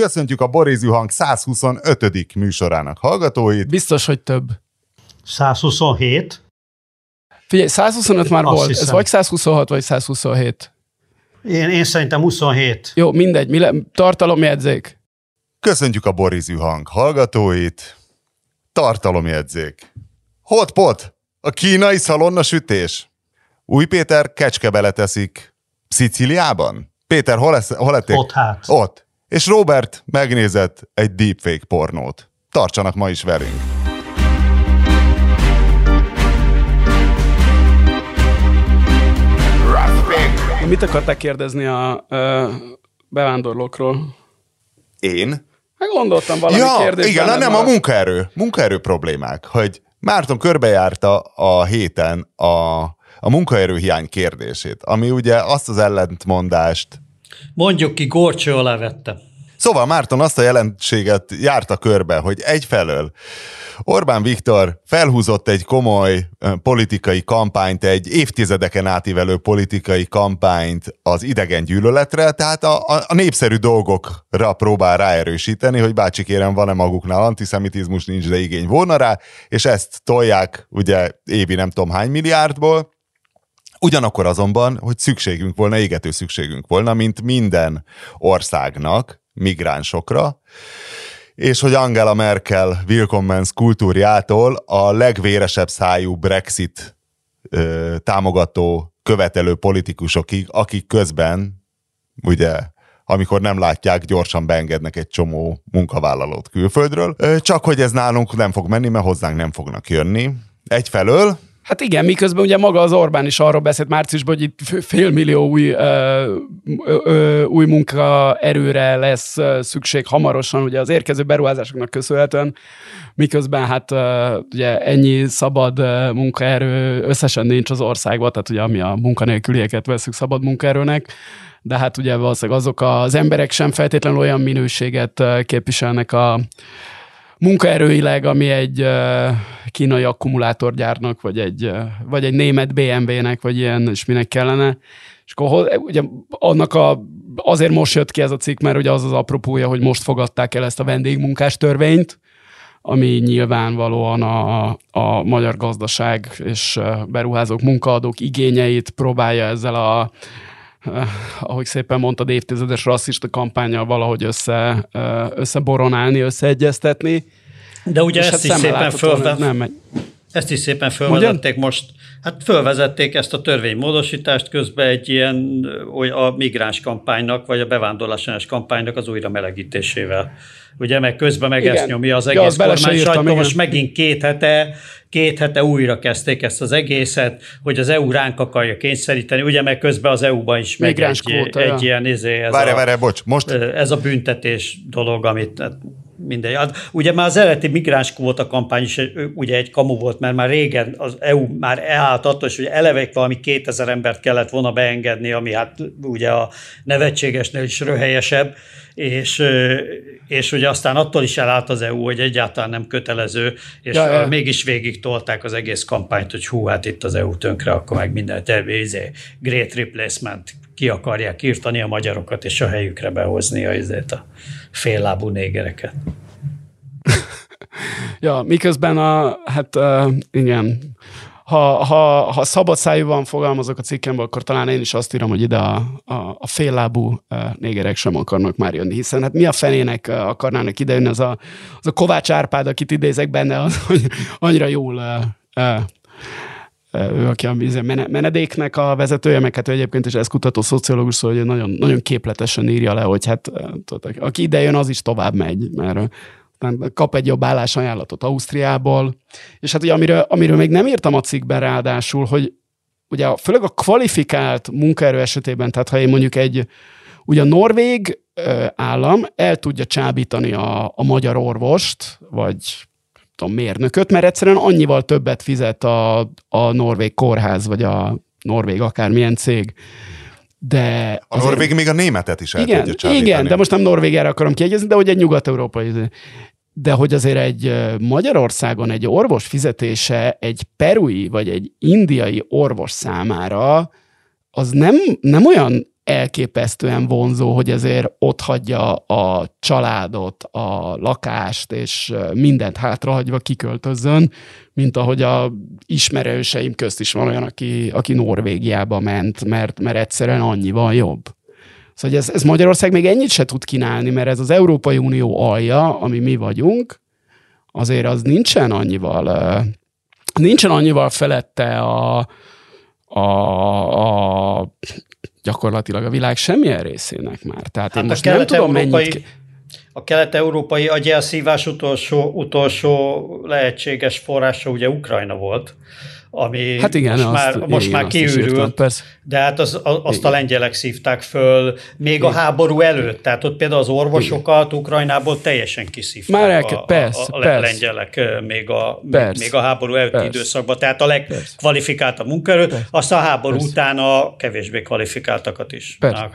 Köszöntjük a Borízű Hang 125. műsorának hallgatóit. Biztos, hogy több. 127. Figyelj, 125 már volt. Hiszem. Ez vagy 126, vagy 127. Én szerintem 27. Jó, mindegy. Tartalomjegyzék. Köszöntjük a Borízű Hang hallgatóit. Tartalomjegyzék. Hotpot! A kínai szalonnasütés. Új Péter kecskebele teszik. Szicíliában? Péter, hol lették? Ott hát. Ott. És Róbert megnézett egy deepfake pornót. Tartsanak ma is velünk. Mit akartál kérdezni a bevándorlókról? Én? Hát gondoltam valami kérdést. Igen, nem a munkaerő. Munkaerő problémák. Hogy Márton körbejárta a héten a munkaerőhiány kérdését, ami ugye azt az ellentmondást... Mondjuk ki, górcső alá vette. Szóval Márton azt a jelenséget járta körbe, hogy egyfelől Orbán Viktor felhúzott egy komoly politikai kampányt, egy évtizedeken átívelő politikai kampányt az idegen gyűlöletre, tehát a népszerű dolgokra próbál ráerősíteni, hogy bácsi kérem, van-e maguknál antiszemitizmus, nincs, de igény volna rá, és ezt tolják ugye évi nem tudom hány milliárdból. Ugyanakkor azonban, hogy szükségünk volna, égető szükségünk volna, mint minden országnak, migránsokra, és hogy Angela Merkel Willkommens kultúrjától a legvéresebb szájú Brexit támogató, követelő politikusokig, akik közben, ugye, amikor nem látják, gyorsan beengednek egy csomó munkavállalót külföldről, csak hogy ez nálunk nem fog menni, mert hozzánk nem fognak jönni. Egyfelől, hát igen, miközben ugye maga az Orbán is arról beszélt márciusban, hogy itt 500 000 új munkaerőre lesz szükség hamarosan, ugye az érkező beruházásoknak köszönhetően, miközben hát ugye ennyi szabad munkaerő összesen nincs az országban, tehát ugye ami a munkanélkülieket veszük szabad munkaerőnek, de hát ugye valószínűleg azok az emberek sem feltétlenül olyan minőséget képviselnek a munkaerőileg, ami egy kínai akkumulátorgyárnak, vagy egy német BMW-nek, vagy ilyen is minek kellene. És akkor ugye azért most jött ki ez a cikk, mert ugye az az apropója, hogy most fogadták el ezt a vendégmunkás törvényt, ami nyilvánvalóan a magyar gazdaság és beruházók, munkaadók igényeit próbálja ezzel a, ahogy szépen mondtad, évtizedes rasszista kampánnyal valahogy összeboronálni, összeegyeztetni. De ugye ezt is szépen fölvezették most, hát fölvezették ezt a törvénymódosítást, közben egy ilyen a migráns kampánynak, vagy a bevándorlásános kampánynak az újra melegítésével. Ugye, meg közben meg ezt nyomja az egész kormány. Most megint két hete újra kezdték ezt az egészet, hogy az EU ránk akarja kényszeríteni, ugye, meg közben az EU-ban is meg egy ilyen ez a büntetés dolog, amit mindegy. Ugye már az eredeti migráns kvóta kampány is ugye egy kamu volt, mert már régen az EU már elállt attól, hogy eleve valami 2000 embert kellett volna beengedni, ami hát ugye a nevetségesnél is röhelyesebb, és ugye aztán attól is elállt az EU, hogy egyáltalán nem kötelező, és mégis végig tolták az egész kampányt, hogy hú, hát itt az EU tönkre, akkor meg minden great replacement, ki akarják írtani a magyarokat, és a helyükre behozni a féllábú négereket. Miközben igen, ha szabad szájúban fogalmazok a cikkemben, akkor talán én is azt írom, hogy ide a féllábú négerek sem akarnak már jönni, hiszen hát mi a fenének akarnának idejönni, az a Kovács Árpád, akit idézek benne, az annyira jól... Ő, aki a menedéknek a vezetője, meg hát egyébként is ezt kutató szociológus, szóval hogy nagyon, nagyon képletesen írja le, hogy hát aki ide jön, az is tovább megy, mert kap egy jobb állásajánlatot Ausztriából. És hát ugye amiről még nem írtam a cikkben ráadásul, hogy ugye főleg a kvalifikált munkaerő esetében, tehát ha én mondjuk ugye a norvég állam el tudja csábítani a magyar orvost, vagy mérnököt, mert egyszerűen annyival többet fizet a norvég kórház, vagy a norvég akármilyen cég. De a norvég még a németet is el tudja csábítani. Igen, de most nem Norvégiára akarom kiegyezni, de hogy egy nyugat-európai. De hogy azért egy Magyarországon egy orvos fizetése egy perui, vagy egy indiai orvos számára, az nem olyan elképesztően vonzó, hogy ezért ott hagyja a családot, a lakást, és mindent hátrahagyva kiköltözzön, mint ahogy a ismerőseim közt is van olyan, aki Norvégiába ment, mert egyszerűen annyival jobb. Szóval ez Magyarország még ennyit se tud kínálni, mert ez az Európai Unió alja, ami mi vagyunk, azért az nincsen annyival felette a gyakorlatilag a világ semmilyen részének már. Tehát én most nem tudom, mennyit... A kelet-európai agyelszívás utolsó lehetséges forrása ugye Ukrajna volt, ami most már kiürült, de hát azt a lengyelek szívták föl még a háború előtt. Tehát ott például az orvosokat Ukrajnából teljesen kiszívták a lengyelek még a háború előtti időszakban. Tehát a legkvalifikáltabb munkaerőt, azt a háború után a kevésbé kvalifikáltakat is. Persze.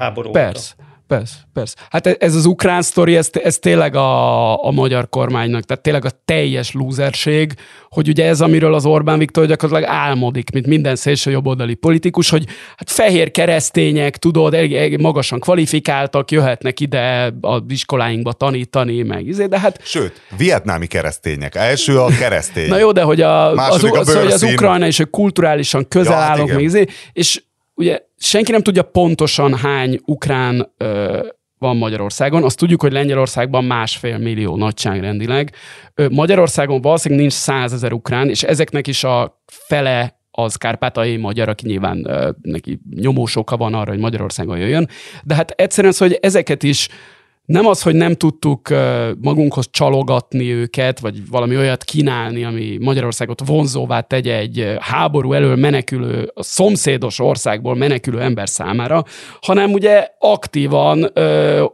Hát ez az ukrán sztori, ez tényleg a magyar kormánynak, tehát tényleg a teljes lúzerség, hogy ugye ez, amiről az Orbán Viktor gyakorlatilag álmodik, mint minden szélsőjobboldali politikus, hogy hát fehér keresztények, tudod, magasan kvalifikáltak, jöhetnek ide az iskoláinkba tanítani, de hát... Sőt, vietnámi keresztények. Első a keresztény. Na jó, de hogy az Ukrajna és kulturálisan közel állok, és ugye senki nem tudja pontosan hány ukrán van Magyarországon. Azt tudjuk, hogy Lengyelországban 1,5 millió nagyságrendileg. Magyarországon valószínűleg nincs 100 000 ukrán, és ezeknek is a fele az kárpátaljai magyar, aki nyilván neki nyomós oka van arra, hogy Magyarországon jöjjön. De hát egyszerűen szóval, hogy ezeket is nem az, hogy nem tudtuk magunkhoz csalogatni őket, vagy valami olyat kínálni, ami Magyarországot vonzóvá tegye egy háború elől menekülő, a szomszédos országból menekülő ember számára, hanem ugye aktívan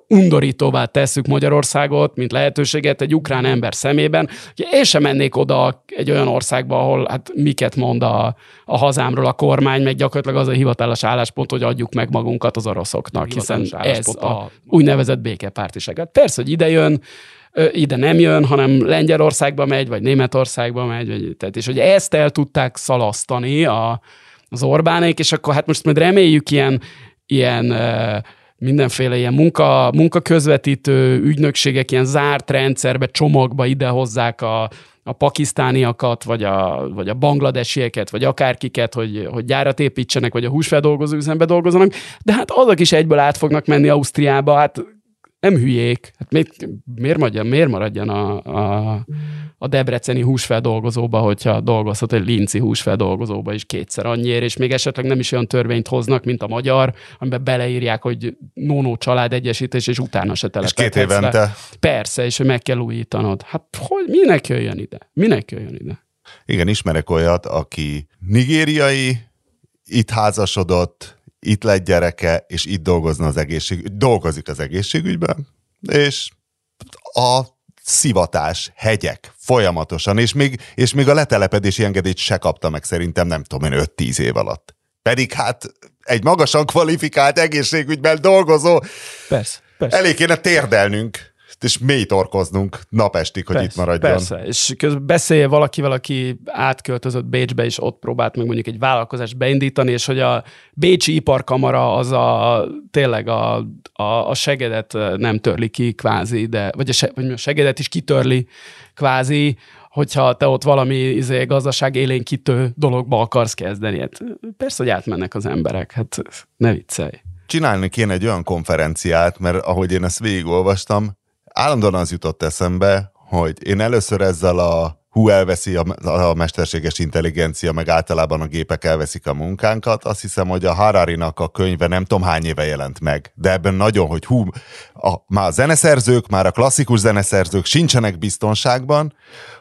undorítóvá tesszük Magyarországot, mint lehetőséget egy ukrán ember szemében. Én sem mennék oda egy olyan országba, ahol hát miket mond a hazámról a kormány, meg gyakorlatilag az a hivatalos álláspont, hogy adjuk meg magunkat az oroszoknak, hiszen ez a úgynevezett békepártiság. Persze, hogy ide jön, ide nem jön, hanem Lengyelországba megy, vagy Németországba megy, és hogy ezt el tudták szalasztani az Orbánék, és akkor hát most majd reméljük ilyen mindenféle ilyen munkaközvetítő ügynökségek ilyen zárt rendszerbe, csomagba idehozzák a pakisztániakat, vagy a bangladesieket, vagy akárkiket, hogy gyárat építsenek, vagy a húsfeldolgozó üzembe dolgozzanak, de hát azok is egyből át fognak menni Ausztriába, hát nem hülyék. Hát miért maradjon a debreceni húsfeldolgozóba, hogyha dolgozhat egy linci húsfeldolgozóba is 2-szer annyiért, és még esetleg nem is olyan törvényt hoznak, mint a magyar, amiben beleírják, hogy no-no családegyesítés, és utána se telepedhetsz le. És 2 évente. Persze, és hogy meg kell újítanod. Hát hogy minek jöjjön ide? Igen, ismerek olyat, aki nigériai, itt házasodott, itt lett gyereke, és itt dolgozik az egészségügyben, és a szivatás, hegyek folyamatosan, és még a letelepedési engedélyt se kapta meg szerintem, nem tudom én, 5-10 év alatt. Pedig hát egy magasan kvalifikált egészségügyben dolgozó, persze. Elég kéne térdelnünk, és mély torkoznunk napestig, hogy itt maradjon. Persze, és közben beszélj valakivel, aki átköltözött Bécsbe, és ott próbált meg mondjuk egy vállalkozást beindítani, és hogy a bécsi iparkamara az tényleg a segedet nem törli ki kvázi, vagy a segedet is kitörli kvázi, hogyha te ott valami gazdaság élénkítő dologba akarsz kezdeni. Hát persze, hogy átmennek az emberek, hát ne viccelj. Csinálni kéne egy olyan konferenciát, mert ahogy én ezt végigolvastam, állandóan az jutott eszembe, hogy én először ezzel a hú elveszi a mesterséges intelligencia, meg általában a gépek elveszik a munkánkat. Azt hiszem, hogy a Harari-nak a könyve nem tudom hány éve jelent meg, de ebben nagyon, hogy már a zeneszerzők, már a klasszikus zeneszerzők sincsenek biztonságban,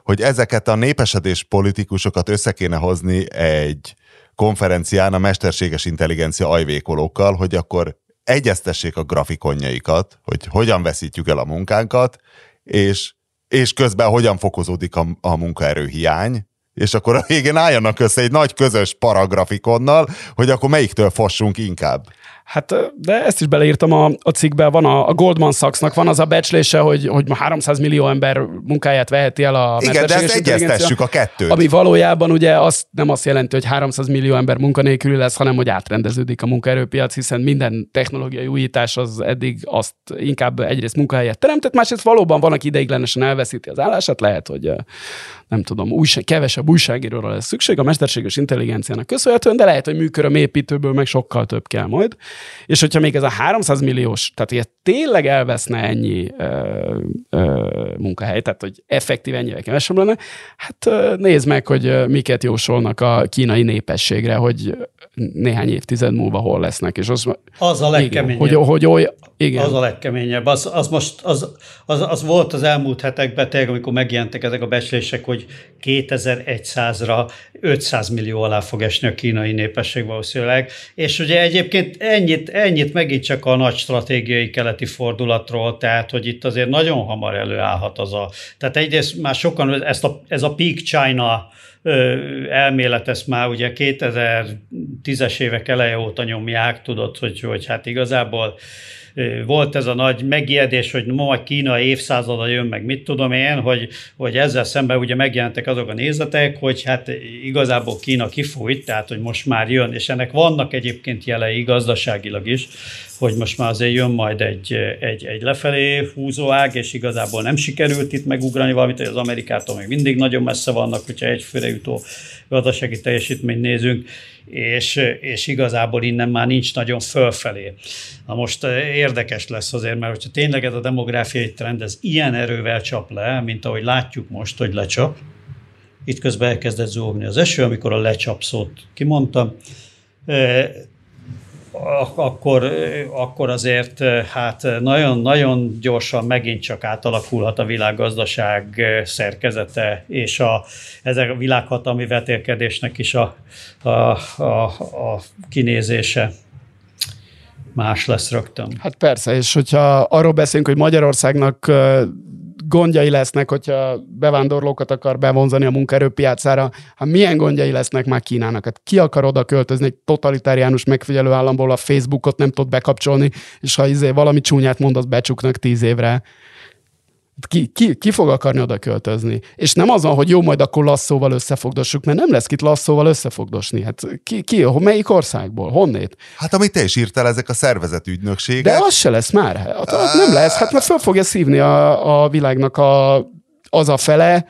hogy ezeket a népesedés politikusokat össze kéne hozni egy konferencián a mesterséges intelligencia ajvékolókkal, hogy akkor egyeztessék a grafikonjaikat, hogy hogyan veszítjük el a munkánkat, és közben hogyan fokozódik a munkaerőhiány, és akkor a végén álljanak össze egy nagy közös paragrafikonnal, hogy akkor melyiktől fossunk inkább. Hát, de ezt is beleírtam a cikkbe, van a Goldman Sachsnak, van az a becslése, hogy ma 300 millió ember munkáját veheti el a mesterséges intelligencia. Igen, de egyeztessük a kettőt. Ami valójában ugye nem azt jelenti, hogy 300 millió ember munkanélküli lesz, hanem hogy átrendeződik a munkaerőpiac, hiszen minden technológiai újítás az eddig azt inkább egyrészt munkahelyet teremtett, másrészt valóban van, aki ideiglenesen elveszíti az állását, lehet, hogy nem tudom, kevesebb újságíróra lesz szükség a mesterséges intelligenciának köszönhetően, de lehet, hogy műkörömépítőből meg sokkal több kell majd. És hogyha még ez a 300 milliós, tehát ugye tényleg elveszne ennyi munkahely, tehát hogy effektív ennyivel kevesebb lenne, hát nézd meg, hogy miket jósolnak a kínai népességre, hogy néhány évtized múlva hol lesznek. És az a legkeményebb. Igen, hogy oly, igen. Az a legkeményebb. Az volt az elmúlt hetekben, tényleg, amikor megjelentek ezek a becslések, hogy 2100-ra 500 millió alá fog esni a kínai népesség valószínűleg. És ugye egyébként ennyit megint csak a nagy stratégiai keleti fordulatról, tehát hogy itt azért nagyon hamar előállhat az a... Tehát egyrészt már sokan, ez a Peak China elmélet, ezt már ugye 2010-es évek eleje óta nyomják, tudod, hogy hát igazából volt ez a nagy megijedés, hogy majd Kína évszázada jön, meg mit tudom én, hogy ezzel szemben ugye megjelentek azok a nézetek, hogy hát igazából Kína kifújt, tehát hogy most már jön, és ennek vannak egyébként jelei gazdaságilag is, hogy most már azért jön majd egy lefelé húzóág, és igazából nem sikerült itt megugrani valamit, hogy az Amerikától még mindig nagyon messze vannak, hogyha egyfőre jutó gazdasági teljesítményt nézünk, és igazából innen már nincs nagyon fölfelé. Na most érdekes lesz azért, mert hogyha tényleg ez a demográfiai trend, ez ilyen erővel csap le, mint ahogy látjuk most, hogy lecsap. Itt közben elkezdett zúgni az eső, amikor a lecsap szót kimondtam, akkor azért hát nagyon-nagyon gyorsan megint csak átalakulhat a világgazdaság szerkezete, és ezek a világhatalmi vetélkedésnek is a kinézése más lesz rögtön. Hát persze, és hogyha arról beszélünk, hogy Magyarországnak gondjai lesznek, hogyha bevándorlókat akar bevonzani a munkaerőpiacára, hát milyen gondjai lesznek már Kínának? Hát ki akar oda költözni egy totalitáriánus megfigyelő államból, a Facebookot nem tud bekapcsolni, és ha valami csúnyát mond, az becsuknak 10 évre. Ki fog akarni oda költözni? És nem azon, hogy jó, majd akkor lasszóval összefogdossuk, mert nem lesz kit lasszóval összefogdosni. Hát ki melyik országból? Honnét? Hát amit te is írtál, ezek a szervezeti ügynökségek. De az se lesz már. Az nem lesz. Hát mert föl fogja szívni a világnak az a fele,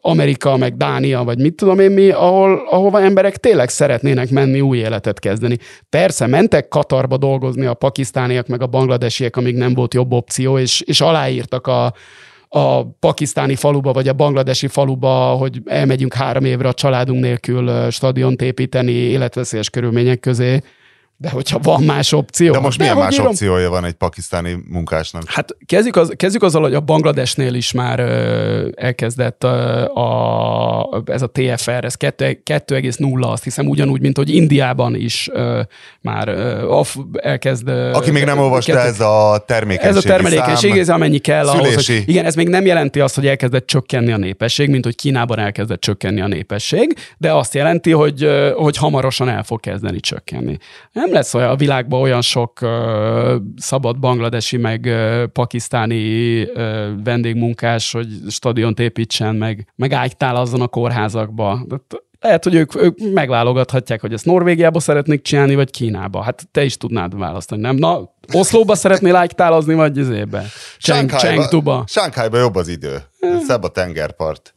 Amerika, meg Dánia, vagy mit tudom én mi, ahova emberek tényleg szeretnének menni, új életet kezdeni. Persze, mentek Katarba dolgozni a pakisztániak, meg a bangladesiek, amíg nem volt jobb opció, és aláírtak a pakisztáni faluba, vagy a bangladesi faluba, hogy elmegyünk 3 évre a családunk nélkül stadiont építeni életveszélyes körülmények közé. De hogyha van más opció. De most milyen más opciója van egy pakisztáni munkásnak? Hát kezdjük azzal, hogy a Bangladesnél is már elkezdett ez a TFR, ez 2,0, azt hiszem ugyanúgy, mint hogy Indiában is már elkezd... Aki még nem olvasta, ez a termékenység. Ez a termelékenység, ez amennyi kell ahhoz, hogy, igen, ez még nem jelenti azt, hogy elkezdett csökkenni a népesség, mint hogy Kínában elkezdett csökkenni a népesség, de azt jelenti, hogy hamarosan el fog kezdeni csökkenni. Nem lesz a világban olyan sok szabad bangladesi, meg pakisztáni vendégmunkás, hogy stadiont építsen, meg ágytál azon a kórházakba. Lehet, hogy ők megválogathatják, hogy ezt Norvégiába szeretnék csinálni, vagy Kínába. Hát te is tudnád választani, nem? Na, Oszlóba szeretnél ágytálazni, vagy izébe? Sánkhájba jobb az idő. Szebb a tengerpart.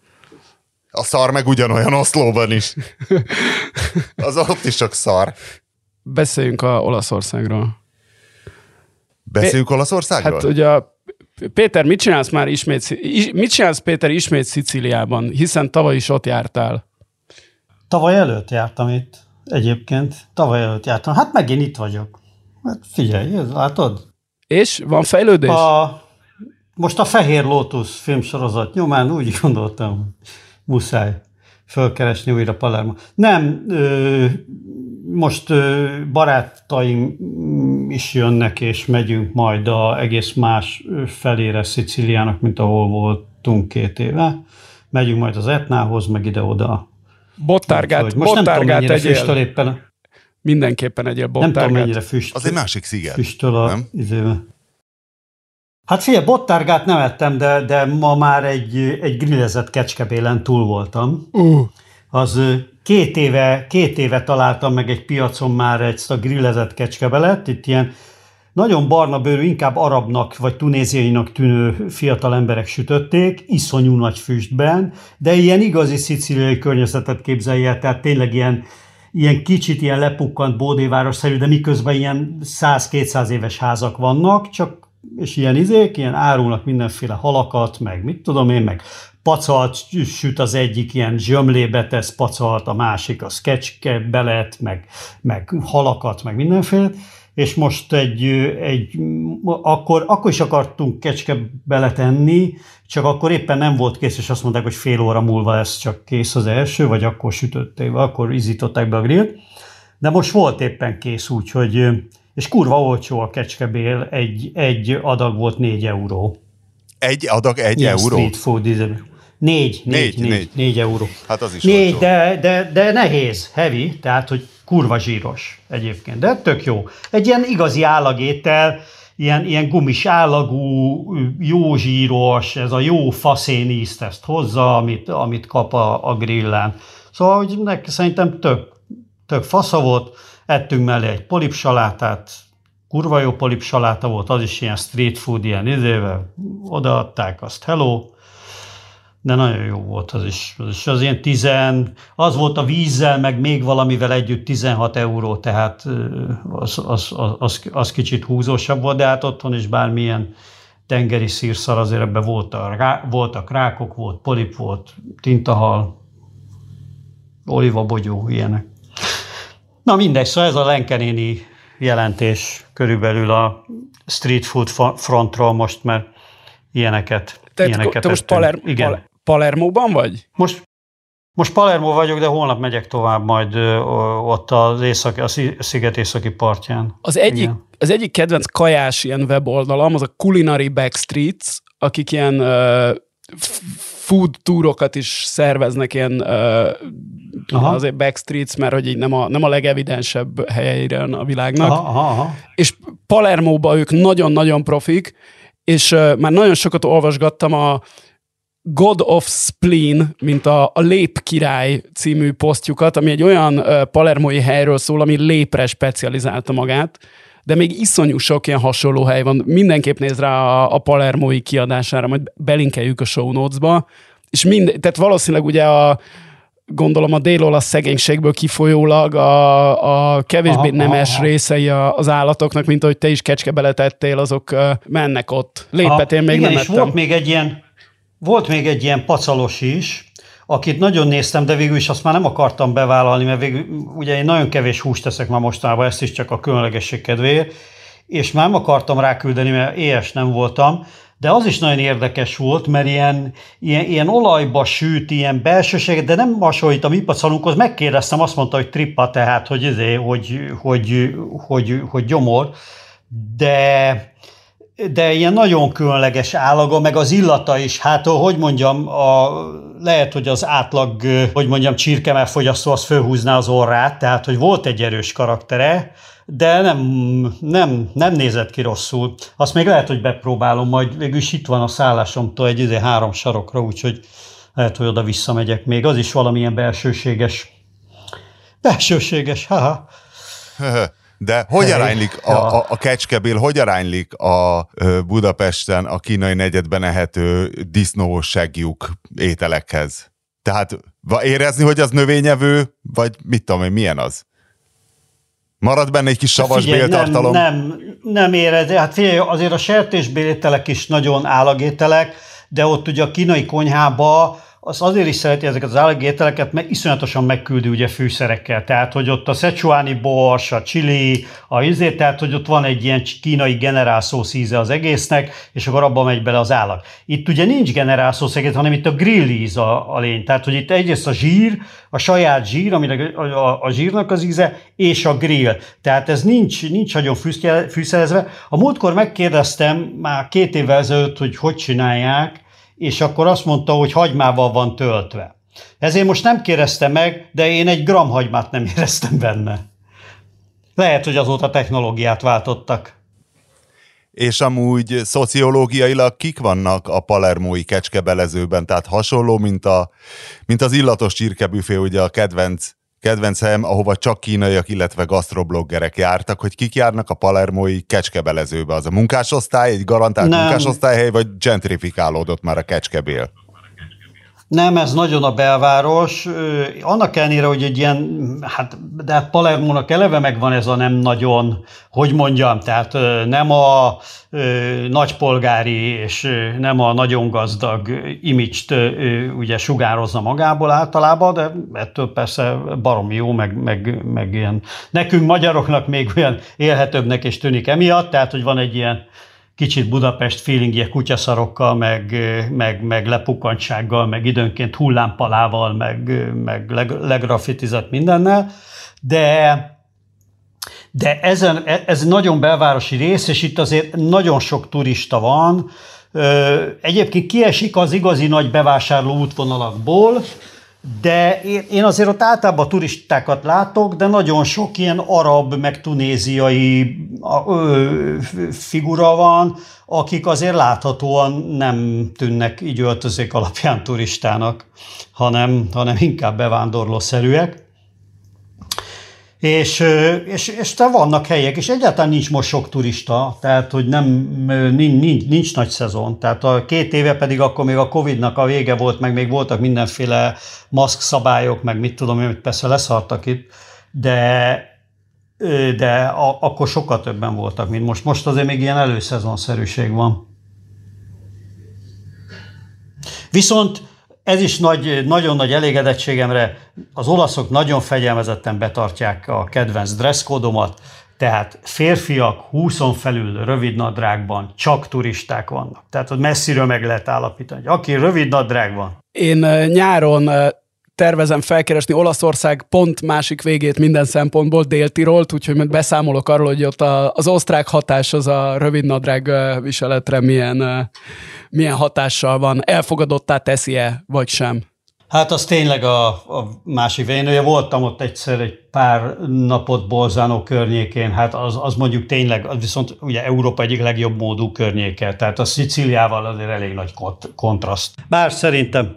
A szar meg ugyanolyan Oszlóban is. Az ott is csak szar. Beszéljünk Olaszországról. Beszéljünk Olaszországról? Hát ugye Péter, mit csinálsz Péter ismét Szicíliában? Hiszen tavaly is ott jártál. Tavaly előtt jártam itt egyébként. Hát megint itt vagyok. Hát figyelj, látod? És van fejlődés? Most a Fehér Lótusz filmsorozat nyomán úgy gondoltam, muszáj fölkeresni újra Palermo. Nem... most barátaim is jönnek, és megyünk majd egész más felére Szicíliának, mint ahol voltunk 2 éve. Megyünk majd az Etnához, meg ide-oda. Bottárgát tegyél. mindenképpen egyél bottárgát. Nem tudom, mennyire füst. Az egy másik sziget. Füstöl a... Hát figyelj, bottárgát nem ettem, de ma már egy grillezett kecskebélen túl voltam. Az két éve találtam meg egy piacon már ezt a grillezett kecskebelet. Itt ilyen nagyon barna bőrű, inkább arabnak vagy tunéziainak tűnő fiatal emberek sütötték, iszonyú nagy füstben, de ilyen igazi szicíliai környezetet képzelj el, tehát tényleg ilyen kicsit ilyen lepukkant bódévárosszerű, de miközben ilyen 100-200 éves házak vannak, csak és ilyen izék, ilyen árulnak mindenféle halakat, meg mit tudom én, meg pacalt süt az egyik, ilyen zsömlébe tesz pacalt, a másik az kecskebelet, meg halakat, meg mindenféle. És most akkor is akartunk kecskebele tenni, csak akkor éppen nem volt kész, és azt mondták, hogy fél óra múlva ez csak kész az első, vagy akkor sütötték, akkor izították be a grillt. De most volt éppen kész, úgyhogy, és kurva olcsó a kecskebél, egy adag volt 4 euró. Egy adag 1 euró? Street food, négy euró. Hát az is olcsó. De nehéz, heavy, tehát, hogy kurva zsíros egyébként, de tök jó. Egy ilyen igazi állagétel, ilyen gumis állagú, jó zsíros, ez a jó faszén ízt ezt hozza, amit kap a grillen. Szóval, hogy szerintem tök fasza volt, ettünk mellé egy polipsalátát, kurva jó polipsaláta volt, az is ilyen street food, ilyen izével, odaadták azt, hello. De nagyon jó volt az is. Az ilyen az volt a vízzel, meg még valamivel együtt 16 euró, tehát az kicsit húzósabb volt, de hát otthon is bármilyen tengeri szírszar, azért ebben voltak rákok, volt polip, volt tintahal, olivabogyó, ilyenek. Na mindegy, szóval ez a Lenke néni jelentés körülbelül a street food frontról most, mert ilyeneket te most Palermóban vagy? Most Palermo vagyok, de holnap megyek tovább majd ott a sziget északi partján. Az egyik kedvenc kajás ilyen weboldalam, az a Culinary Backstreets, akik ilyen food túrokat is szerveznek, ilyen azért backstreets, mert hogy így nem a legevidensebb helyeire a világnak. Aha. És Palermóban ők nagyon-nagyon profik, és már nagyon sokat olvasgattam a God of Spleen, mint a Lépkirály című posztjukat, ami egy olyan palermói helyről szól, ami lépre specializálta magát, de még iszonyú sok ilyen hasonló hely van. Mindenképp néz rá a palermói kiadására, majd belinkeljük a show notes-ba. És tehát valószínűleg ugye gondolom a dél-olasz szegénységből kifolyólag a kevésbé nemes részei az állatoknak, mint ahogy te is kecskebeletettél, azok mennek ott. Lépet én még nem ettem. Volt még egy ilyen pacalos is, akit nagyon néztem, de végül is azt már nem akartam bevállalni, mert ugye én nagyon kevés húst teszek már mostanában, ezt is csak a különlegesség kedvéért, és már nem akartam ráküldeni, mert éhes nem voltam. De az is nagyon érdekes volt, mert ilyen olajba sült, ilyen belsőséget, de nem hasonlít a mi pacalunkhoz. Megkérdeztem, azt mondta, hogy trippa, tehát, hogy gyomor, de ilyen nagyon különleges állaga, meg az illata is, hát hogy mondjam, lehet, hogy az átlag, csirkemelfogyasztó az fölhúzná az orrát, tehát, hogy volt egy erős karaktere, de nem nézett ki rosszul. Azt még lehet, hogy bepróbálom, majd végülis itt van a szállásomtól egy 3 sarokra, úgyhogy lehet, hogy oda visszamegyek még. Az is valamilyen belsőséges. Belsőséges, haha. De hogy aránylik a kecskebél, hogy aránylik a Budapesten, a kínai negyedben ehető disznósegjuk ételekhez? Tehát érezni, hogy az növényevő, vagy mit tudom én, milyen az? Marad benne egy kis savasbél tartalom? Nem éred. Hát figyelj, azért a sertésbélételek is nagyon állagételek, de ott ugye a kínai konyhába azért is szereti ezeket az állagételeket, mert iszonyatosan megküldi ugye fűszerekkel. Tehát, hogy ott a szechuáni bors, a chili, tehát, hogy ott van egy ilyen kínai generálszósz íze az egésznek, és akkor abban megy bele az állag. Itt ugye nincs generálszósz egész, hanem itt a grill íz a lény. Tehát, hogy itt egyrészt a zsír, a saját zsír, aminek a zsírnak az íze, és a grill. Tehát ez nincs nagyon fűszerezve. A múltkor megkérdeztem már 2 évvel ezelőtt, hogy csinálják, és akkor azt mondta, hogy hagymával van töltve. Ezért most nem kérdezte meg, de én 1 g hagymát nem éreztem benne. Lehet, hogy azóta technológiát váltottak. És amúgy szociológiailag kik vannak a palermói kecskebelezőben? Tehát hasonló, mint az illatos csirkebüfé, ugye a kedvenc helyem, ahova csak kínaiak, illetve gasztrobloggerek jártak, hogy kik járnak a palermói kecskebelezőbe? Az a munkásosztály, egy garantált munkásosztályhely, vagy gentrifikálódott már a Kecskebél? Nem, ez nagyon a belváros. Annak ellenére, hogy egy ilyen, de Palermónak eleve megvan ez a nem nagyon, hogy mondjam, tehát nem a nagypolgári és nem a nagyon gazdag image-t ugye sugározza magából általában, de ettől persze baromi jó, meg ilyen. Nekünk magyaroknak még olyan élhetőbbnek is tűnik emiatt, tehát hogy van egy ilyen kicsit Budapest feelingje kutyaszarokkal, meg lepukkantsággal, meg időnként hullámpalával, meg legrafitizett mindennel, de ez nagyon belvárosi rész, és itt azért nagyon sok turista van. Egyébként kiesik az igazi nagy bevásárló útvonalakból, de én azért ott általában turistákat látok, de nagyon sok ilyen arab, meg tunéziai figura van, akik azért láthatóan nem tűnnek így öltözék alapján turistának, hanem inkább bevándorlószerűek. És vannak helyek, és egyáltalán nincs most sok turista, tehát hogy nincs nagy szezon. Tehát a 2 éve pedig akkor még a Covid-nak a vége volt, meg még voltak mindenféle maszkszabályok, meg mit tudom én, amit persze leszartak itt, de akkor sokkal többen voltak, mint most. Most azért még ilyen előszezonszerűség van. Viszont ez is nagyon nagy elégedettségemre, az olaszok nagyon fegyelmezetten betartják a kedvenc dresszkódomat, tehát férfiak 20-on felül rövidnadrágban csak turisták vannak. Tehát hogy messziről meg lehet állapítani, hogy aki rövidnadrág van. Én nyáron tervezem felkeresni Olaszország pont másik végét minden szempontból, Dél-Tirolt, úgyhogy majd beszámolok arról, hogy ott az osztrák hatás az a rövidnadrág viseletre milyen hatással van, elfogadottá teszi-e, vagy sem. Hát az tényleg a másik vénője. Voltam ott egyszer egy pár napot Bolzánó környékén, hát az mondjuk tényleg, az viszont ugye Európa egyik legjobb módú környéke, tehát a Szicíliával azért elég nagy kontraszt. Bár szerintem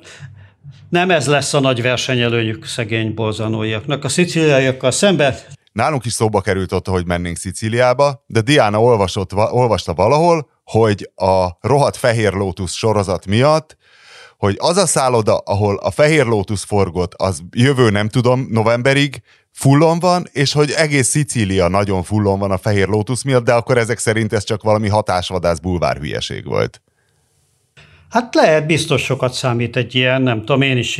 nem ez lesz a nagy versenyelőnyük szegény bolzanóiaknak a szicíliaiakkal szemben. Nálunk is szóba került ott, hogy mennénk Szicíliába, de Diana olvasta valahol, hogy a rohadt Fehér Lótusz sorozat miatt, hogy az a szálloda, ahol a Fehér Lótusz forgott, az jövő nem tudom, novemberig fullon van, és hogy egész Szicília nagyon fullon van a Fehér Lótusz miatt, de akkor ezek szerint ez csak valami hatásvadász bulvár hülyeség volt. Hát lehet, biztos sokat számít egy ilyen, nem tudom, én is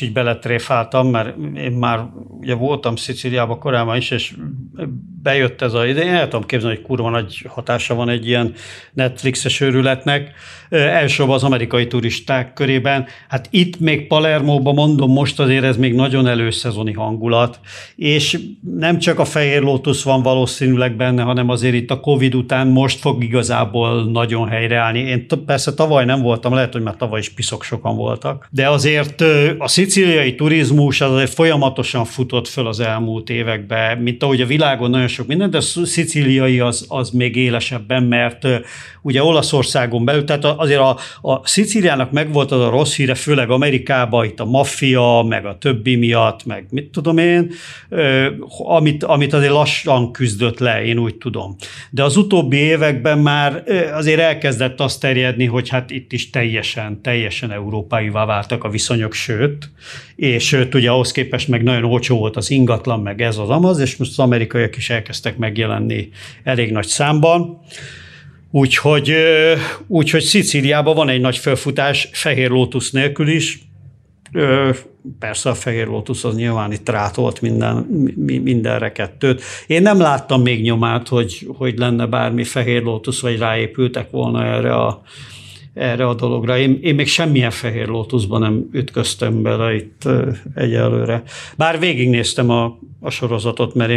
így beletréfáltam, mert én már ugye voltam Szicíliában korábban is, és bejött ez a ide, én el tudom képzelni, hogy kurva nagy hatása van egy ilyen Netflixes őrületnek. Elsőbb az amerikai turisták körében. Hát itt még Palermóban mondom, most azért ez még nagyon előszezoni hangulat, és nem csak a Fehér Lótusz van valószínűleg benne, hanem azért itt a Covid után most fog igazából nagyon helyreállni. Én persze tavaly nem voltam, lehet, hogy már tavaly is piszok sokan voltak, de azért a szicíliai turizmus az azért folyamatosan futott föl az elmúlt években, mint ahogy a világon nagyon sok minden, de a szicíliai az még élesebben, mert ugye Olaszországon belül, tehát azért a Szicíliának megvolt az a rossz híre, főleg Amerikában, itt a maffia, meg a többi miatt, meg mit tudom én, amit azért lassan küzdött le, én úgy tudom. De az utóbbi években már azért elkezdett azt terjedni, hogy hát itt is teljesen európaivá váltak a viszonyok, sőt, ugye ahhoz képest meg nagyon olcsó volt az ingatlan, meg ez az amaz, és most az amerikaiak is elkezdtek megjelenni elég nagy számban. Úgyhogy Szicíliában van egy nagy felfutás, Fehér Lótusz nélkül is. Persze a Fehér Lótusz az nyilván itt rátolt mindenre kettőt. Én nem láttam még nyomát, hogy lenne bármi Fehér Lótusz, vagy ráépültek volna erre a dologra. Én még semmilyen Fehér Lótuszban nem ütköztem bele itt egyelőre. Bár végignéztem a sorozatot, mert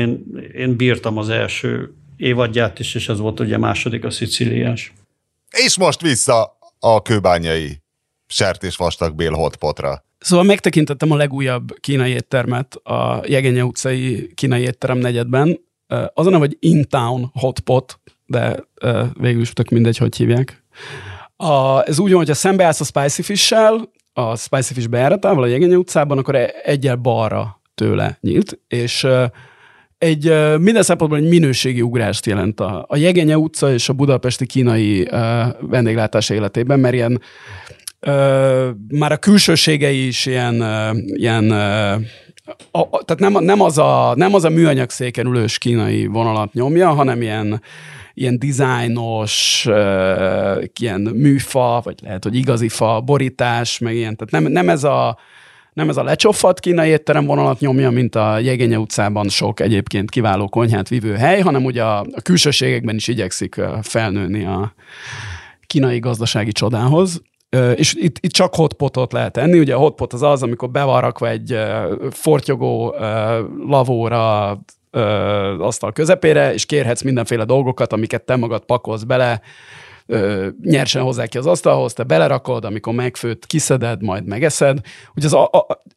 én bírtam az első évadját is, és ez volt ugye második, a szicíliás. És most vissza a kőbányai sertés vastagbél hotpotra. Szóval megtekintettem a legújabb kínai éttermet a Jegenye utcai kínai étterem negyedben. Az a neve, hogy In-Town Hotpot, de végül is tök mindegy, hogy hívják. Ez úgy van, hogyha szembeállsz a Spicy Fish-sel, a Spicy Fish bejáratával a Jegenye utcában, akkor egyel balra tőle nyílt, és egy minden szempontból egy minőségi ugrást jelent a Jegenye utca és a budapesti kínai vendéglátás életében, mert ilyen már a külsőségei is tehát nem az a műanyag széken ülős kínai vonalat nyomja, hanem ilyen dizájnos, ilyen műfa, vagy lehet, hogy igazi fa, borítás, meg ilyen. Tehát nem ez a lecsoffadt kínai étterem vonalat nyomja, mint a Jegenye utcában sok egyébként kiváló konyhát vívő hely, hanem ugye a külsőségekben is igyekszik felnőni a kínai gazdasági csodához. És itt csak hotpotot lehet enni. Ugye a hotpot az az, amikor be van rakva egy fortyogó lavóra asztal közepére, és kérhetsz mindenféle dolgokat, amiket te magad pakolsz bele, nyersen hozzá ki az asztalhoz, te belerakod, amikor megfőtt, kiszeded, majd megeszed.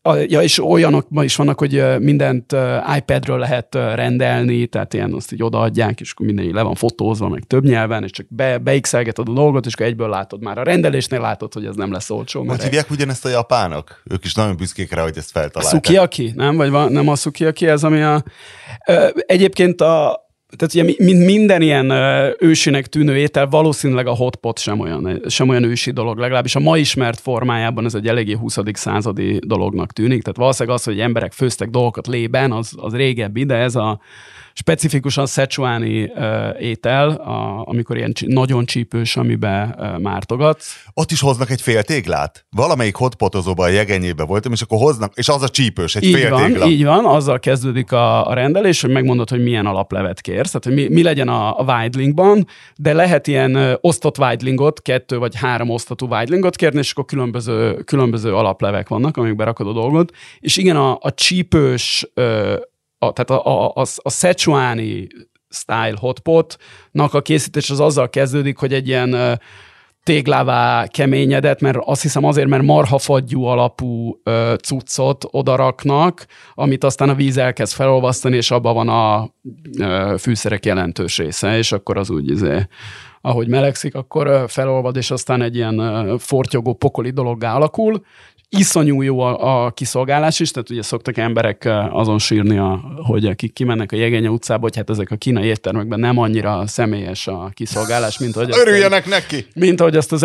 Ugye és olyanok ma is vannak, hogy mindent iPadről lehet rendelni, tehát ilyen azt így odaadják, és akkor minden le van fotózva, meg több nyelven, és csak beixelgeted a dolgot, és akkor egyből látod már a rendelésnél, látod, hogy ez nem lesz olcsó. Mert hívják ugyanezt a japánok? Ők is nagyon büszkék rá, hogy ezt feltalálták. Sukiyaki, nem? Vagy nem a sukiyaki, ez ami a... Egyébként Tehát ugye minden ilyen ősinek tűnő étel, valószínűleg a hotpot sem olyan ősi dolog, legalábbis a ma ismert formájában ez egy eléggé 20. századi dolognak tűnik. Tehát valószínűleg az, hogy emberek főztek dolgokat lében, az régebbi, de ez a specifikusan szecsuáni étel, amikor ilyen nagyon csípős, amiben mártogat. Ott is hoznak egy fél téglát? Valamelyik hotpotozóban a Jegenyében voltam, és akkor hoznak, és az a csípős, egy fél téglát. Így van, azzal kezdődik a rendelés, hogy megmondod, hogy milyen alaplevet kérsz, tehát hogy mi legyen a widelingban, de lehet ilyen osztott widelingot, 2 vagy 3 osztatú widelingot kérni, és akkor különböző alaplevek vannak, amikben rakod a dolgot. És igen, a csípős, tehát a szechuáni style hotpotnak a készítés az azzal kezdődik, hogy egy ilyen téglává keményedett, mert azt hiszem azért, mert marhafagyú alapú cuccot odaraknak, amit aztán a víz elkezd felolvasztani, és abban van a fűszerek jelentős része, és akkor az úgy, ahogy melegszik, akkor felolvad, és aztán egy ilyen fortyogó pokoli dologgá alakul. Iszonyú jó a kiszolgálás is, tehát ugye szoktak emberek azon sírni, hogy akik kimennek a Jegenye utcába, hogy hát ezek a kínai éttermekben nem annyira személyes a kiszolgálás, mint ahogy örüljenek neki! Mint ahogy azt az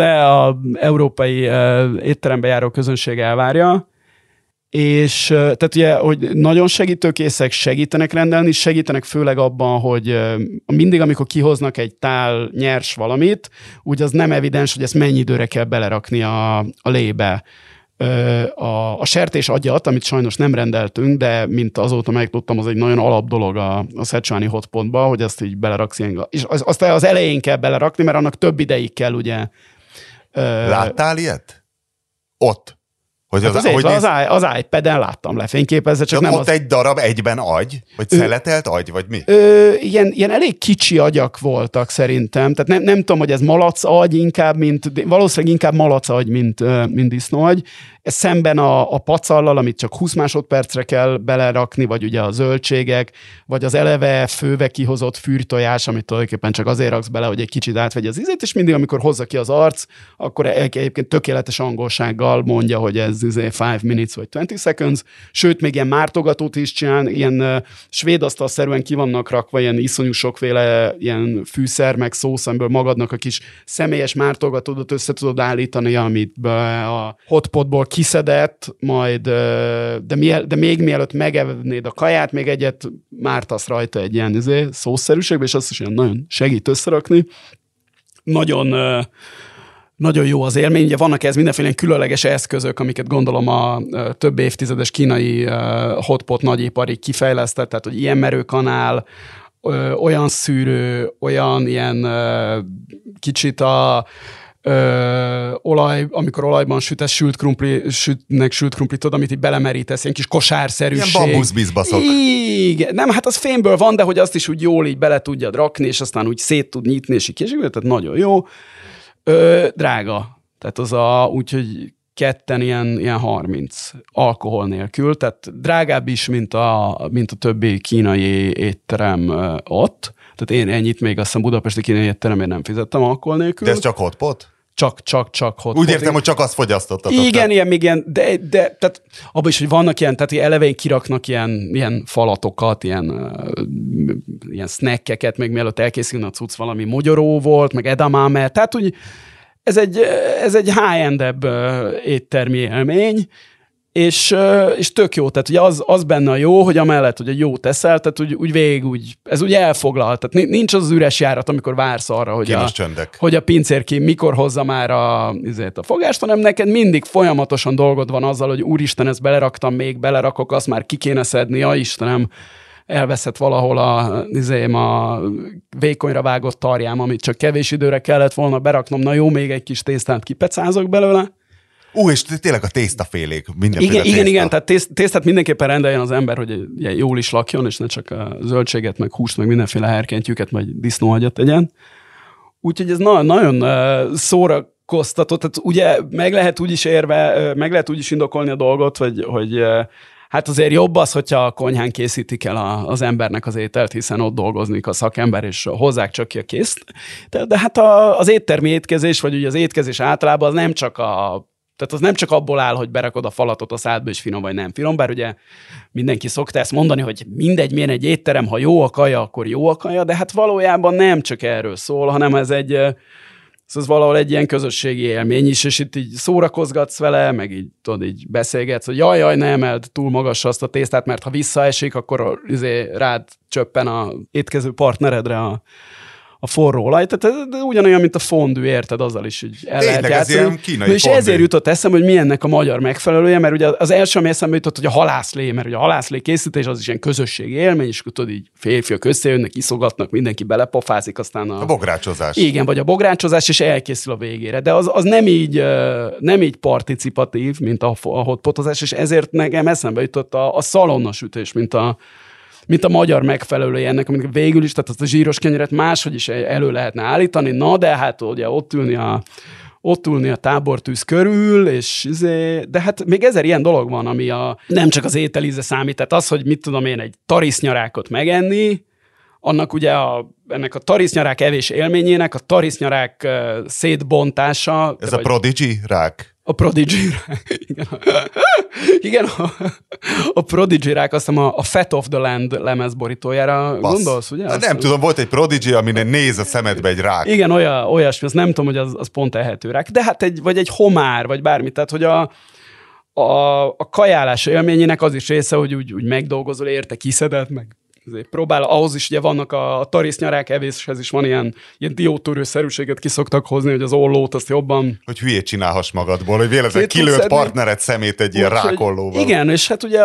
európai étterembe járó közönség elvárja. És tehát ugye, hogy nagyon segítőkészek, segítenek rendelni, segítenek főleg abban, hogy mindig, amikor kihoznak egy tál nyers valamit, úgy az nem evidens, hogy ezt mennyi időre kell belerakni a lébe. A sertés agyat, amit sajnos nem rendeltünk, de mint azóta megtudtam, az egy nagyon alap dolog a szecsuáni hotpotba, hogy ezt így beleraksz ilyen. És azt az elején kell belerakni, mert annak több ideig kell, ugye. Láttál ilyet? Ott? Hogy hát az iPad-en láttam lefényképezve, csak nem ott az... egy darab egyben agy? Vagy szeletelt agy? Vagy mi? Ilyen elég kicsi agyak voltak szerintem. Tehát nem tudom, hogy ez malac agy inkább, valószínűleg inkább malac agy, mint disznó agy. Ez szemben a pacallal, amit csak 20 másodpercre kell belerakni, vagy ugye a zöldségek, vagy az eleve főve kihozott fűrtojás, amit tulajdonképpen csak azért raksz bele, hogy egy kicsit átvegye az ízét, és mindig, amikor hozza ki az arc, akkor egyébként tökéletes angolsággal mondja, hogy ez 5 minutes vagy 20 seconds, sőt, még ilyen mártogatót is csinál, ilyen svéd asztalszerűen ki vannak rakva, ilyen iszonyú sokféle ilyen fűszer, meg szósz, amiből magadnak a kis személyes mártogatódat össze tudod állítani, amit a hotpotból kiszedett, majd, de még mielőtt megevnéd a kaját, még egyet mártasz rajta egy ilyen szószerűségbe, és azt is ilyen nagyon segít összerakni. Nagyon jó az élmény, ugye vannak ez mindenféle különleges eszközök, amiket gondolom a több évtizedes kínai hotpot nagyipari kifejlesztett, tehát hogy ilyen merőkanál, olyan szűrő, olyan ilyen kicsit olaj, amikor olajban sütesz, sült krumplit, tudod, amit így belemerítesz, ilyen kis kosárszerűség. Ilyen bambuszbizbaszok. Igen, nem, hát az fémből van, de hogy azt is úgy jól így bele tudjad rakni, és aztán úgy szét tud nyitni, és így késik, tehát nagyon jó. Drága. Tehát úgyhogy ketten ilyen 30 alkohol nélkül, tehát drágább is, mint a többi kínai étterem ott. Tehát én ennyit még azt hiszem budapesti kínai étteremért nem fizettem alkohol nélkül. De ez csak hotpot? Csak hotpot. Úgy értem, hogy csak azt fogyasztottatok. Igen, ilyen, még ilyen, de tehát abban is, hogy vannak ilyen, tehát eleve kiraknak ilyen falatokat, ilyen snackeket, még mielőtt elkészülne a cucc, valami mogyoró volt, meg edamame, tehát úgy ez egy high-end-ebb éttermi élmény, és tök jó, tehát ugye az benne a jó, hogy amellett, hogy jó teszel, tehát úgy végig, ez úgy elfoglal, tehát nincs az üres járat, amikor vársz arra, hogy a pincér ki mikor hozza már a fogást, hanem neked mindig folyamatosan dolgod van azzal, hogy úristen, ezt beleraktam, még belerakok, azt már ki kéne szedni, a Istenem, elveszett valahol a vékonyra vágott tarjám, amit csak kevés időre kellett volna beraknom, na jó, még egy kis tésztát kipecázok belőle. És tényleg a tésztafélék, mindenféle tészta. Igen, tehát tésztát mindenképpen rendeljen az ember, hogy jól is lakjon, és ne csak a zöldséget, meg húst, meg mindenféle herkentjüket, meg disznóhagyat tegyen. Úgyhogy ez nagyon szórakoztató, tehát ugye meg lehet úgy is indokolni a dolgot, hogy hát azért jobb az, hogyha a konyhán készítik el az embernek az ételt, hiszen ott dolgoznik a szakember, és hozzák csak ki a kész. De hát az éttermi étkezés, vagy ugye az étkezés általában az nem csak tehát az nem csak abból áll, hogy berakod a falatot a szádba, és finom vagy nem finom, bár ugye mindenki szokta ezt mondani, hogy mindegy, milyen egy étterem, ha jó a kaja, akkor jó a kaja, de hát valójában nem csak erről szól, hanem ez valahol egy ilyen közösségi élmény is, és itt így szórakozgatsz vele, meg így, tudod, így beszélgetsz, hogy jaj, ne emeld túl magasra azt a tésztát, mert ha visszaesik, akkor rád csöppen a étkező partneredre a forró olaj. Tehát ez ugyanolyan, mint a fondű, érted, azzal is így el lehet játszani. És ezért jutott eszembe, hogy mi ennek a magyar megfelelője, mert ugye az első, ami eszembe jutott, hogy a halászlé, mert ugye a halászlé készítés az is ilyen közösségi élmény, és tudod, így férfiak összejönnek, iszogatnak, mindenki belepofázik, aztán a bográcsozás. Igen, vagy a bográcsozás, és elkészül a végére. De az nem így participatív, mint a hotpotozás, és ezért nekem eszembe jutott a szalonnasütés, mint a magyar megfelelője ennek, amit végül is, tehát azt a zsíros kenyeret máshogy is elő lehetne állítani, na de hát ugye ott ülni a tábortűz körül, de hát még ezer ilyen dolog van, ami nem csak az étel íze számít, tehát az, hogy mit tudom én, egy tarisznyarákot megenni, annak ugye ennek a tarisznyarák evés élményének, a tarisznyarák szétbontása. Ez a Prodigy rák? A Prodigy rák, igen. Igen, a Prodigy rák, azt hiszem a Fat of the Land lemezborítójára gondolsz, ugye? Hát nem tudom, volt egy Prodigy, aminek néz a szemedbe egy rák. Igen, olyasmi, azt nem tudom, hogy az pont ehető rák. De hát vagy egy homár, vagy bármi, tehát hogy a kajálás élményének az is része, hogy úgy megdolgozol, érte, kiszedet, meg próbál, ahhoz is ugye vannak a tarisznyarák evéshez is van ilyen diótörőszerűséget ki szoktak hozni, hogy az ollót azt jobban... Hogy hülyét csinálhass magadból, hogy véletlenül kilőtt partnered szemét egy ilyen rákollóval. Igen, és hát ugye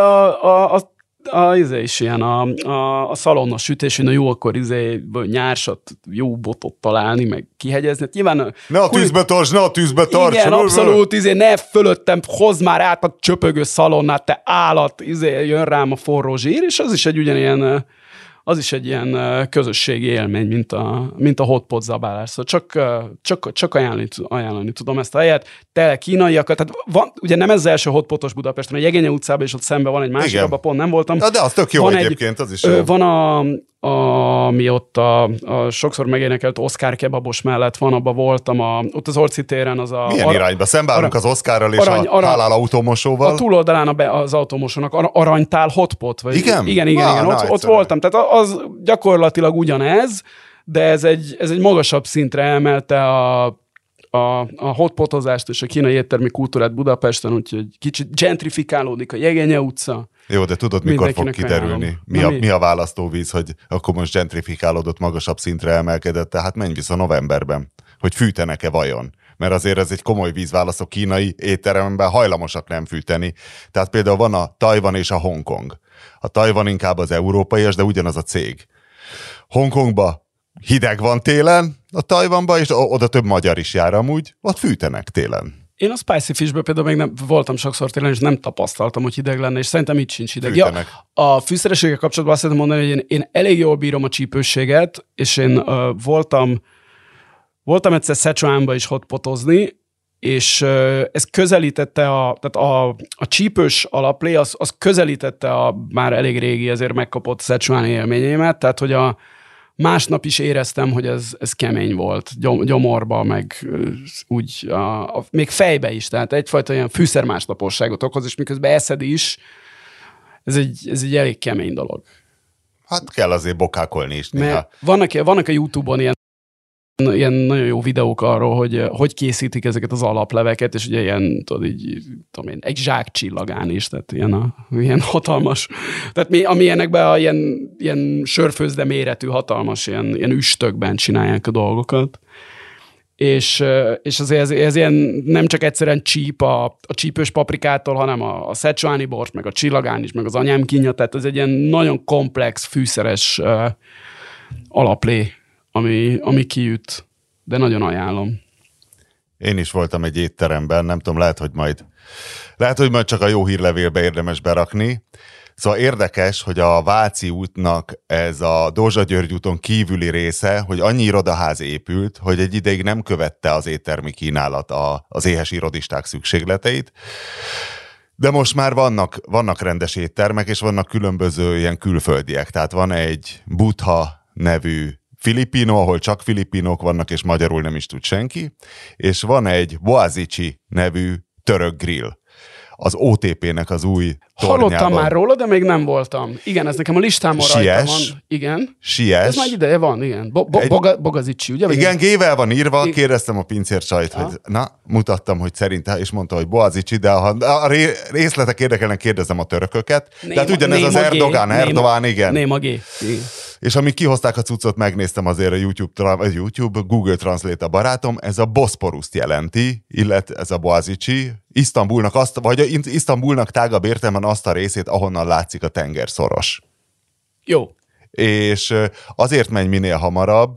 a szalonna sütés, na jó, akkor nyársat, jó botot találni, meg kihegyezni. Hát nyilván... Ne a tűzbe tarts! Igen, abszolút, ne fölöttem, hozd már át a csöpögő szalonnát, te állat, jön rám a forró zsír, és az is egy ugyanilyen, közösségi élmény, mint a hotpot zabálás. Szóval csak ajánlani tudom ezt a helyet. Tele kínaiakat, tehát van, ugye nem ez az első hotpotos Budapesten, a Jegenye utcában, és ott szemben van egy másik, abban pont nem voltam. De az tök jó van egyébként, az is jó. Van ami ott a sokszor megénekelt Oscar kebabos mellett van, abban voltam, ott az Orci téren az a... Milyen irányba? Szembálunk az Oscarral és a hálál automosóval? A túloldalán az automosónak aranytál hotpot. Vagy igen. Ott voltam. Tehát az gyakorlatilag ugyanez, de ez egy magasabb szintre emelte a hotpotozást és a kínai éttermi kultúrát Budapesten, úgyhogy kicsit gentrifikálódik a Jegenye utca. Jó, de tudod, mikor fog kiderülni? Mi a választóvíz, hogy akkor most gentrifikálódott, magasabb szintre emelkedett, tehát menj vissza novemberben, hogy fűtenek-e vajon? Mert azért ez egy komoly vízválasz, a kínai étteremben hajlamosak nem fűteni. Tehát például van a Tajvan és a Hongkong. A Tajvan inkább az európai, de ugyanaz a cég. Hongkongba hideg van télen, a Tajvanba, és oda több magyar is jár amúgy, ott fűtenek télen. Én a Spicy Fishből például még nem voltam sokszor télen, és nem tapasztaltam, hogy hideg lenne, és szerintem itt sincs hideg. Ja, a fűszerességgel kapcsolatban azt szeretném mondani, hogy én elég jól bírom a csípősséget, és én voltam egyszer Szechuánba is hotpotozni, és ez közelítette tehát a csípős alaplé, az közelítette a már elég régi, ezért megkapott szechuáni élményémet, tehát hogy a másnap is éreztem, hogy ez kemény volt, gyomorba, meg úgy, még fejbe is, tehát egyfajta ilyen fűszermásnaposságot okoz, és miközben eszed is, ez egy elég kemény dolog. Hát kell azért bokákolni is néha. Vannak a YouTube-on ilyen nagyon jó videók arról, hogy készítik ezeket az alapleveket, és ugye ilyen, egy zsák csillagán is, tehát ilyen hatalmas, tehát ami ilyenekben ilyen sörfőzde méretű, hatalmas, ilyen üstökben csinálják a dolgokat. És azért ez ilyen nem csak egyszerűen csíp a csípős paprikától, hanem a szechuáni bors, meg a csillagán is, meg az anyám kínja, tehát ez egy ilyen nagyon komplex, fűszeres alaplé, ami kijut, de nagyon ajánlom. Én is voltam egy étteremben, nem tudom, lehet, hogy majd csak a jó hírlevélbe érdemes berakni. Szóval érdekes, hogy a Váci útnak ez a Dózsa-György úton kívüli része, hogy annyi irodaház épült, hogy egy ideig nem követte az éttermi kínálat az éhes irodisták szükségleteit. De most már vannak rendes éttermek, és vannak különböző ilyen külföldiek. Tehát van egy Butha nevű filipino, ahol csak filipinok vannak, és magyarul nem is tud senki, és van egy Boğaziçi nevű török grill. Az OTP-nek az új tornyában. Hallottam már róla, de még nem voltam. Igen, ez nekem a listámon rajta van. Igen. Siess. Ez már ideje van, igen. Boğaziçi, ugye? Igen, G-vel van írva, kérdeztem a pincércsajt, hogy mutattam, hogy szerintem, és mondta, hogy Boğaziçi, de ha a részletek érdekelnek, kérdezem a törököket. Tehát ugyanez az Erdogán, igen. Néma G. És amíg kihozták a cuccot, megnéztem azért a YouTube, Google Translate a barátom, ez a Boszporuszt jelenti, illetve ez a Boğaziçi, Isztambulnak tágabb értelemben azt a részét, ahonnan látszik a tengerszoros. Jó. És azért menj minél hamarabb,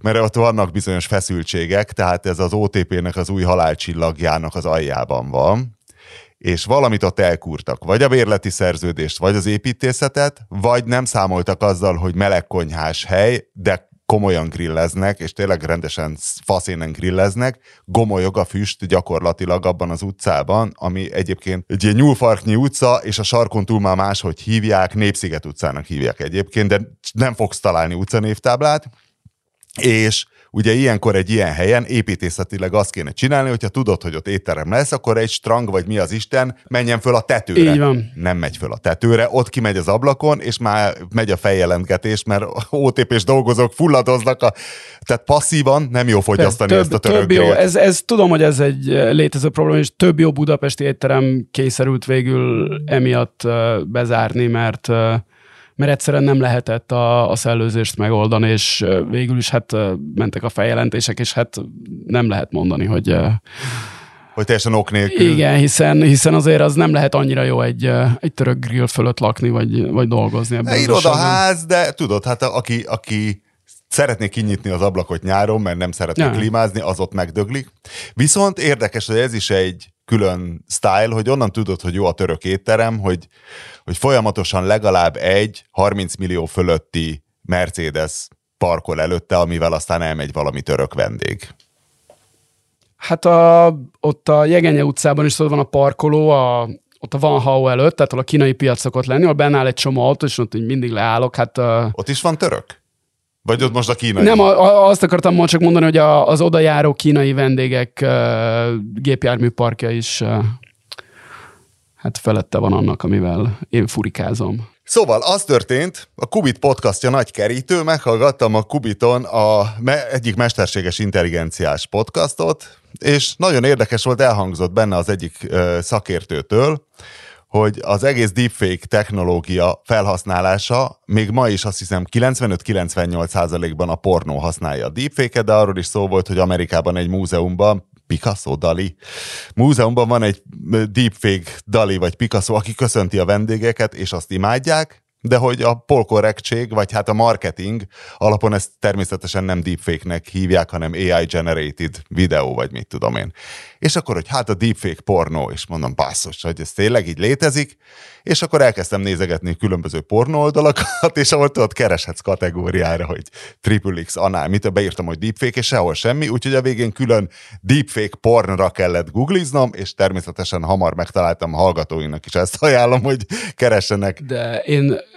mert ott vannak bizonyos feszültségek, tehát ez az OTP-nek az új halálcsillagjának az aljában van, és valamit ott elkúrtak, vagy a bérleti szerződést, vagy az építészetet, vagy nem számoltak azzal, hogy melegkonyhás hely, de komolyan grilleznek, és tényleg rendesen faszénen grilleznek, gomolyog a füst gyakorlatilag abban az utcában, ami egyébként egy ilyen nyúlfarknyi utca, és a sarkon túl már máshogy hívják, Népsziget utcának hívják egyébként, de nem fogsz találni utcanévtáblát, és ugye ilyenkor egy ilyen helyen építészetileg azt kéne csinálni, hogyha tudod, hogy ott étterem lesz, akkor egy strang, vagy mi az Isten, menjen föl a tetőre. Így van. Nem megy föl a tetőre, ott kimegy az ablakon, és már megy a feljelentgetés, mert OTP-s dolgozók fulladoznak, tehát passzívan nem jó fogyasztani ezt a törökgrillt. Tudom, hogy ez egy létező probléma, és több jó budapesti étterem kényszerült végül emiatt bezárni, mert egyszerűen nem lehetett a szellőzést megoldani, és végül is hát mentek a feljelentések, és hát nem lehet mondani, hogy teljesen ok nélkül. Igen, hiszen azért az nem lehet annyira jó egy török grill fölött lakni, vagy dolgozni. Irodaház, de tudod, hát aki szeretné kinyitni az ablakot nyáron, mert nem szeretné klímázni, az ott megdöglik. Viszont érdekes, hogy ez is egy külön style, hogy onnan tudod, hogy jó a török étterem, hogy folyamatosan legalább egy 30 millió fölötti Mercedes parkol előtte, amivel aztán elmegy valami török vendég. Hát ott a Jegenye utcában is van a parkoló, ott a Van Hau előtt, tehát a kínai piac szokott lenni, ahol bennáll egy csomó autó, és ott mindig leállok. Hát, ott is van török? Vagy ott most a kínai? Nem, azt akartam most csak mondani, hogy az odajáró kínai vendégek gépjárműparkja is hát felette van annak, amivel én furikázom. Szóval az történt, a Kubit podcastja nagy kerítő, meghallgattam a Kubiton egyik mesterséges intelligenciás podcastot, és nagyon érdekes volt, elhangzott benne az egyik szakértőtől, hogy az egész deepfake technológia felhasználása még ma is azt hiszem 95-98%-ban a pornó használja a deepfake-et, de arról is szó volt, hogy Amerikában egy múzeumban Picasso, Dali. Múzeumban van egy deepfake Dali vagy Picasso, aki köszönti a vendégeket, és azt imádják, de hogy a polkorrektség, vagy hát a marketing alapon ezt természetesen nem deepfake-nek hívják, hanem AI-generated videó, vagy mit tudom én. És akkor, hogy hát a deepfake pornó, és mondom, basszus, hogy ez tényleg így létezik, és akkor elkezdtem nézegetni különböző pornó oldalakat, és ahol tudod, kereshetsz kategóriára, hogy XXX anál, mit, beírtam, hogy deepfake, és sehol semmi, úgyhogy a végén külön deepfake pornra kellett googliznom, és természetesen hamar megtaláltam, hallgatóinak is ezt ajánlom, hogy keressenek. De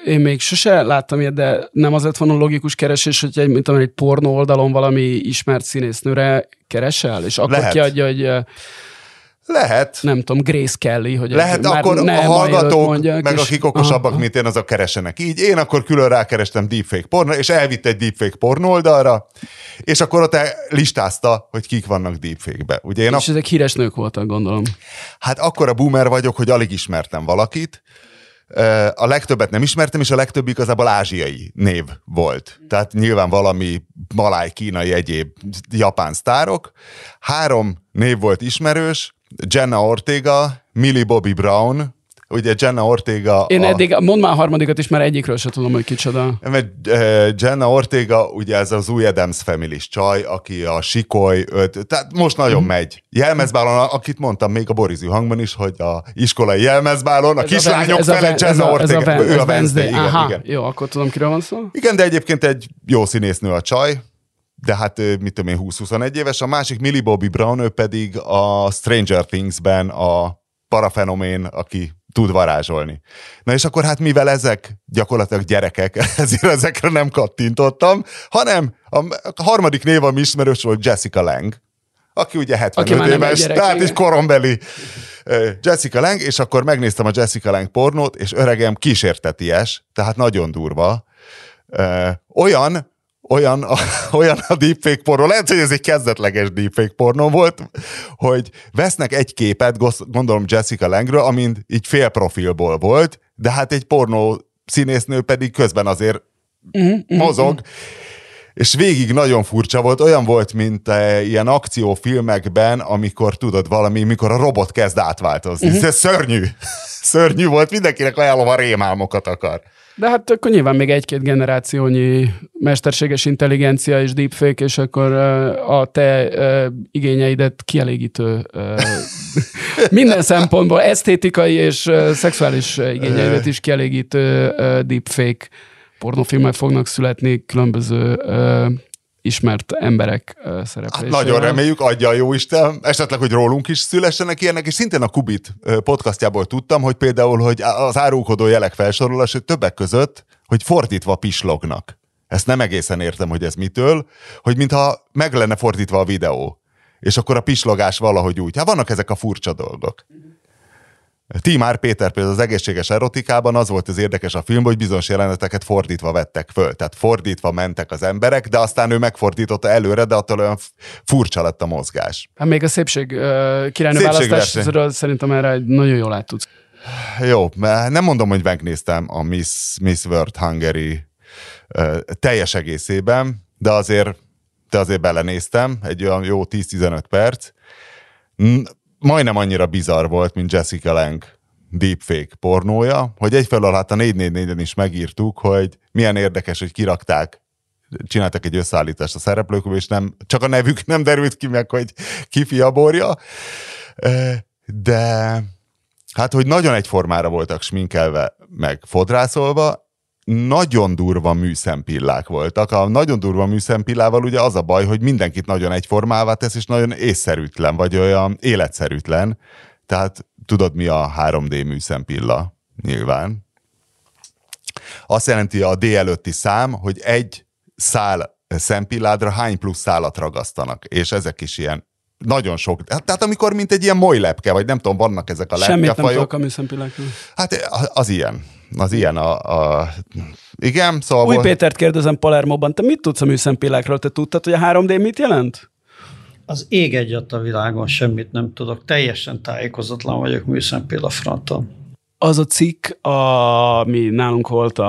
én még sose láttam ilyet, de nem az lett volna logikus keresés, hogy egy pornó oldalon valami ismert színésznőre keresel, és akkor lehet. Kiadja, hogy... Lehet. Nem tudom, Grace Kelly, hogy... Lehet, akkor a hallgatók, mondják, meg és... akik okosabbak, aha, mint én, azok keresenek így. Én akkor külön rákerestem deepfake pornó, és elvitt egy deepfake pornó oldalra, és akkor ott listázta, hogy kik vannak deepfake-be. Ugye én és ezek híres nők voltak, gondolom. Hát akkor a boomer vagyok, hogy alig ismertem valakit. A legtöbbet nem ismertem, és a legtöbb igazából ázsiai név volt. Tehát nyilván valami maláj, kínai, egyéb japán sztárok. 3 név volt ismerős, Jenna Ortega, Millie Bobby Brown, ugye Jenna Ortega... Én eddig, mondd már a harmadikat is, már egyikről se tudom, hogy kicsoda. Mert Jenna Ortega, ugye ez az új Addams Family-s csaj, aki a Sikoly, tehát most nagyon megy. Jelmezbálon, akit mondtam még a Borízű Hangban is, hogy a iskolai jelmezbálon, a kislányok fele Jenna Ortega, ő a Wednesday. Igen. Jó, akkor tudom, kiről van szó. Igen, de egyébként egy jó színésznő a csaj, de hát, mit tudom én, 20-21 éves. A másik Millie Bobby Brown, ő pedig a Stranger Things-ben a parafenomén, aki tud varázsolni. Na és akkor hát mivel ezek gyakorlatilag gyerekek, ezért ezekre nem kattintottam, hanem a harmadik név, ami ismerős volt, Jessica Lang, aki ugye 75 aki éves, gyerek, tehát is korombeli Jessica Lang, és akkor megnéztem a Jessica Lang pornót, és öregem kísérteties, tehát nagyon durva. Olyan a deepfake pornó, lehet, hogy ez egy kezdetleges deepfake pornó volt, hogy vesznek egy képet, gondolom Jessica Langről, amint így fél profilból volt, de hát egy pornó színésznő pedig közben azért mozog, és végig nagyon furcsa volt, olyan volt, mint ilyen akciófilmekben, amikor tudod valami, mikor a robot kezd átváltozni. Ez szörnyű volt, mindenkinek ajánlom, a rémálmokat akar. De hát akkor nyilván még 1-2 generációnyi mesterséges intelligencia és deepfake, és akkor a te igényeidet kielégítő minden szempontból esztétikai és szexuális igényeidet is kielégítő deepfake pornófilmek fognak születni különböző ismert emberek szereplésére. Hát nagyon reméljük, adja a jóisten, esetleg, hogy rólunk is szülessenek ilyenek, és szintén a Kubit podcastjából tudtam, hogy például, hogy az árulkodó jelek felsorolása többek között, hogy fordítva pislognak. Ezt nem egészen értem, hogy ez mitől, hogy mintha meg lenne fordítva a videó, és akkor a pislogás valahogy úgy. Hát vannak ezek a furcsa dolgok. Tímár Péter például az egészséges erotikában az volt az érdekes a filmben, hogy bizonyos jeleneteket fordítva vettek föl, tehát fordítva mentek az emberek, de aztán ő megfordította előre, de attól olyan furcsa lett a mozgás. Hát még a szépség királynő választásról szerintem erre nagyon jól át tudsz. Jó, nem mondom, hogy megnéztem a Miss World Hungary teljes egészében, de azért belenéztem, egy olyan jó 10-15 perc. Majdnem annyira bizarr volt, mint Jessica Lang deepfake pornója, hogy egyfelől hát a 444-en is megírtuk, hogy milyen érdekes, hogy kirakták, csináltak egy összeállítást a szereplőkből, és nem, csak a nevük nem derült ki meg, hogy ki fiaborja, de hát, hogy nagyon egyformára voltak sminkelve, meg fodrászolva, nagyon durva műszempillák voltak. A nagyon durva műszempillával ugye az a baj, hogy mindenkit nagyon egyformává tesz, és nagyon észszerűtlen, vagy olyan életszerűtlen. Tehát tudod, mi a 3D műszempilla? Nyilván. Azt jelenti a D előtti szám, hogy egy szál szempilládra hány plusz szálat ragasztanak, és ezek is ilyen nagyon sok. Tehát amikor mint egy ilyen moly lepke, vagy nem tudom, vannak ezek a lepkefajok. Semmit nem tudok a műszempillákról. Hát az ilyen. Az ilyen Igen, szóval... Új Pétert kérdezem Palermóban, te mit tudsz a műszempillákról? Te tudtad, hogy a 3D mit jelent? Az ég egyet a világon, semmit nem tudok. Teljesen tájékozatlan vagyok műszempillafronton. Az a cikk, ami nálunk volt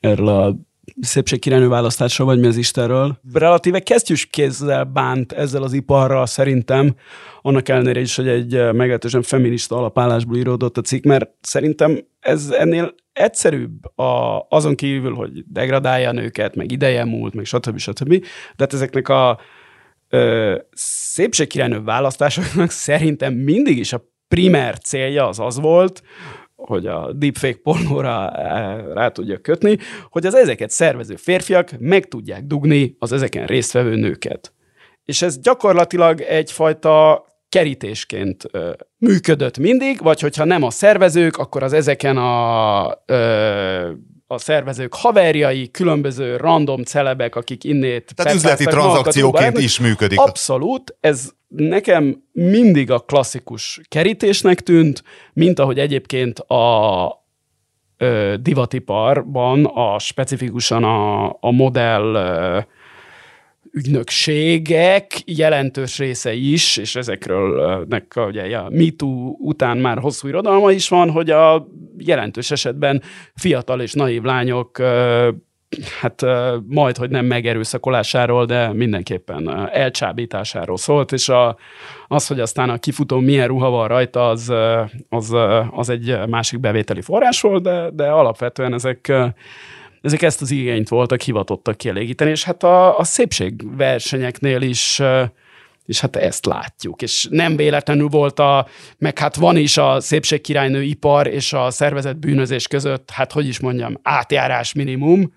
erről a szépségkirálynő választásról, vagy mi az Istenről, relatíve kesztyűskézzel bánt ezzel az iparral szerintem, annak ellenére is, hogy egy meglehetősen feminista alapállásból íródott a cikk, mert szerintem ez ennél egyszerűbb azon kívül, hogy degradálja a nőket, meg ideje múlt, meg stb. Tehát ezeknek a szépségkirálynő választásoknak szerintem mindig is a primer célja az volt, hogy a deepfake pornóra rá tudja kötni, hogy az ezeket szervező férfiak meg tudják dugni az ezeken résztvevő nőket. És ez gyakorlatilag egyfajta kerítésként működött mindig, vagy hogyha nem a szervezők, akkor az ezeken a szervezők haverjai, különböző random celebek, akik innét... Tehát üzleti tranzakcióként is működik. Abszolút, ez nekem mindig a klasszikus kerítésnek tűnt, mint ahogy egyébként a divatiparban specifikusan a modell ügynökségek jelentős része is, és ezekről ugye a MeToo után már hosszú irodalma is van, hogy a jelentős esetben fiatal és naív lányok majd, hogy nem megerőszakolásáról, de mindenképpen elcsábításáról szólt, és az, hogy aztán a kifutó milyen ruha van rajta, az egy másik bevételi forrás volt, de alapvetően ezek ezt az igényt voltak hivatottak kielégíteni, és a szépségversenyeknél is, és ezt látjuk. És nem véletlenül volt van is a szépségkirálynő ipar és a szervezett bűnözés között, átjárás minimum.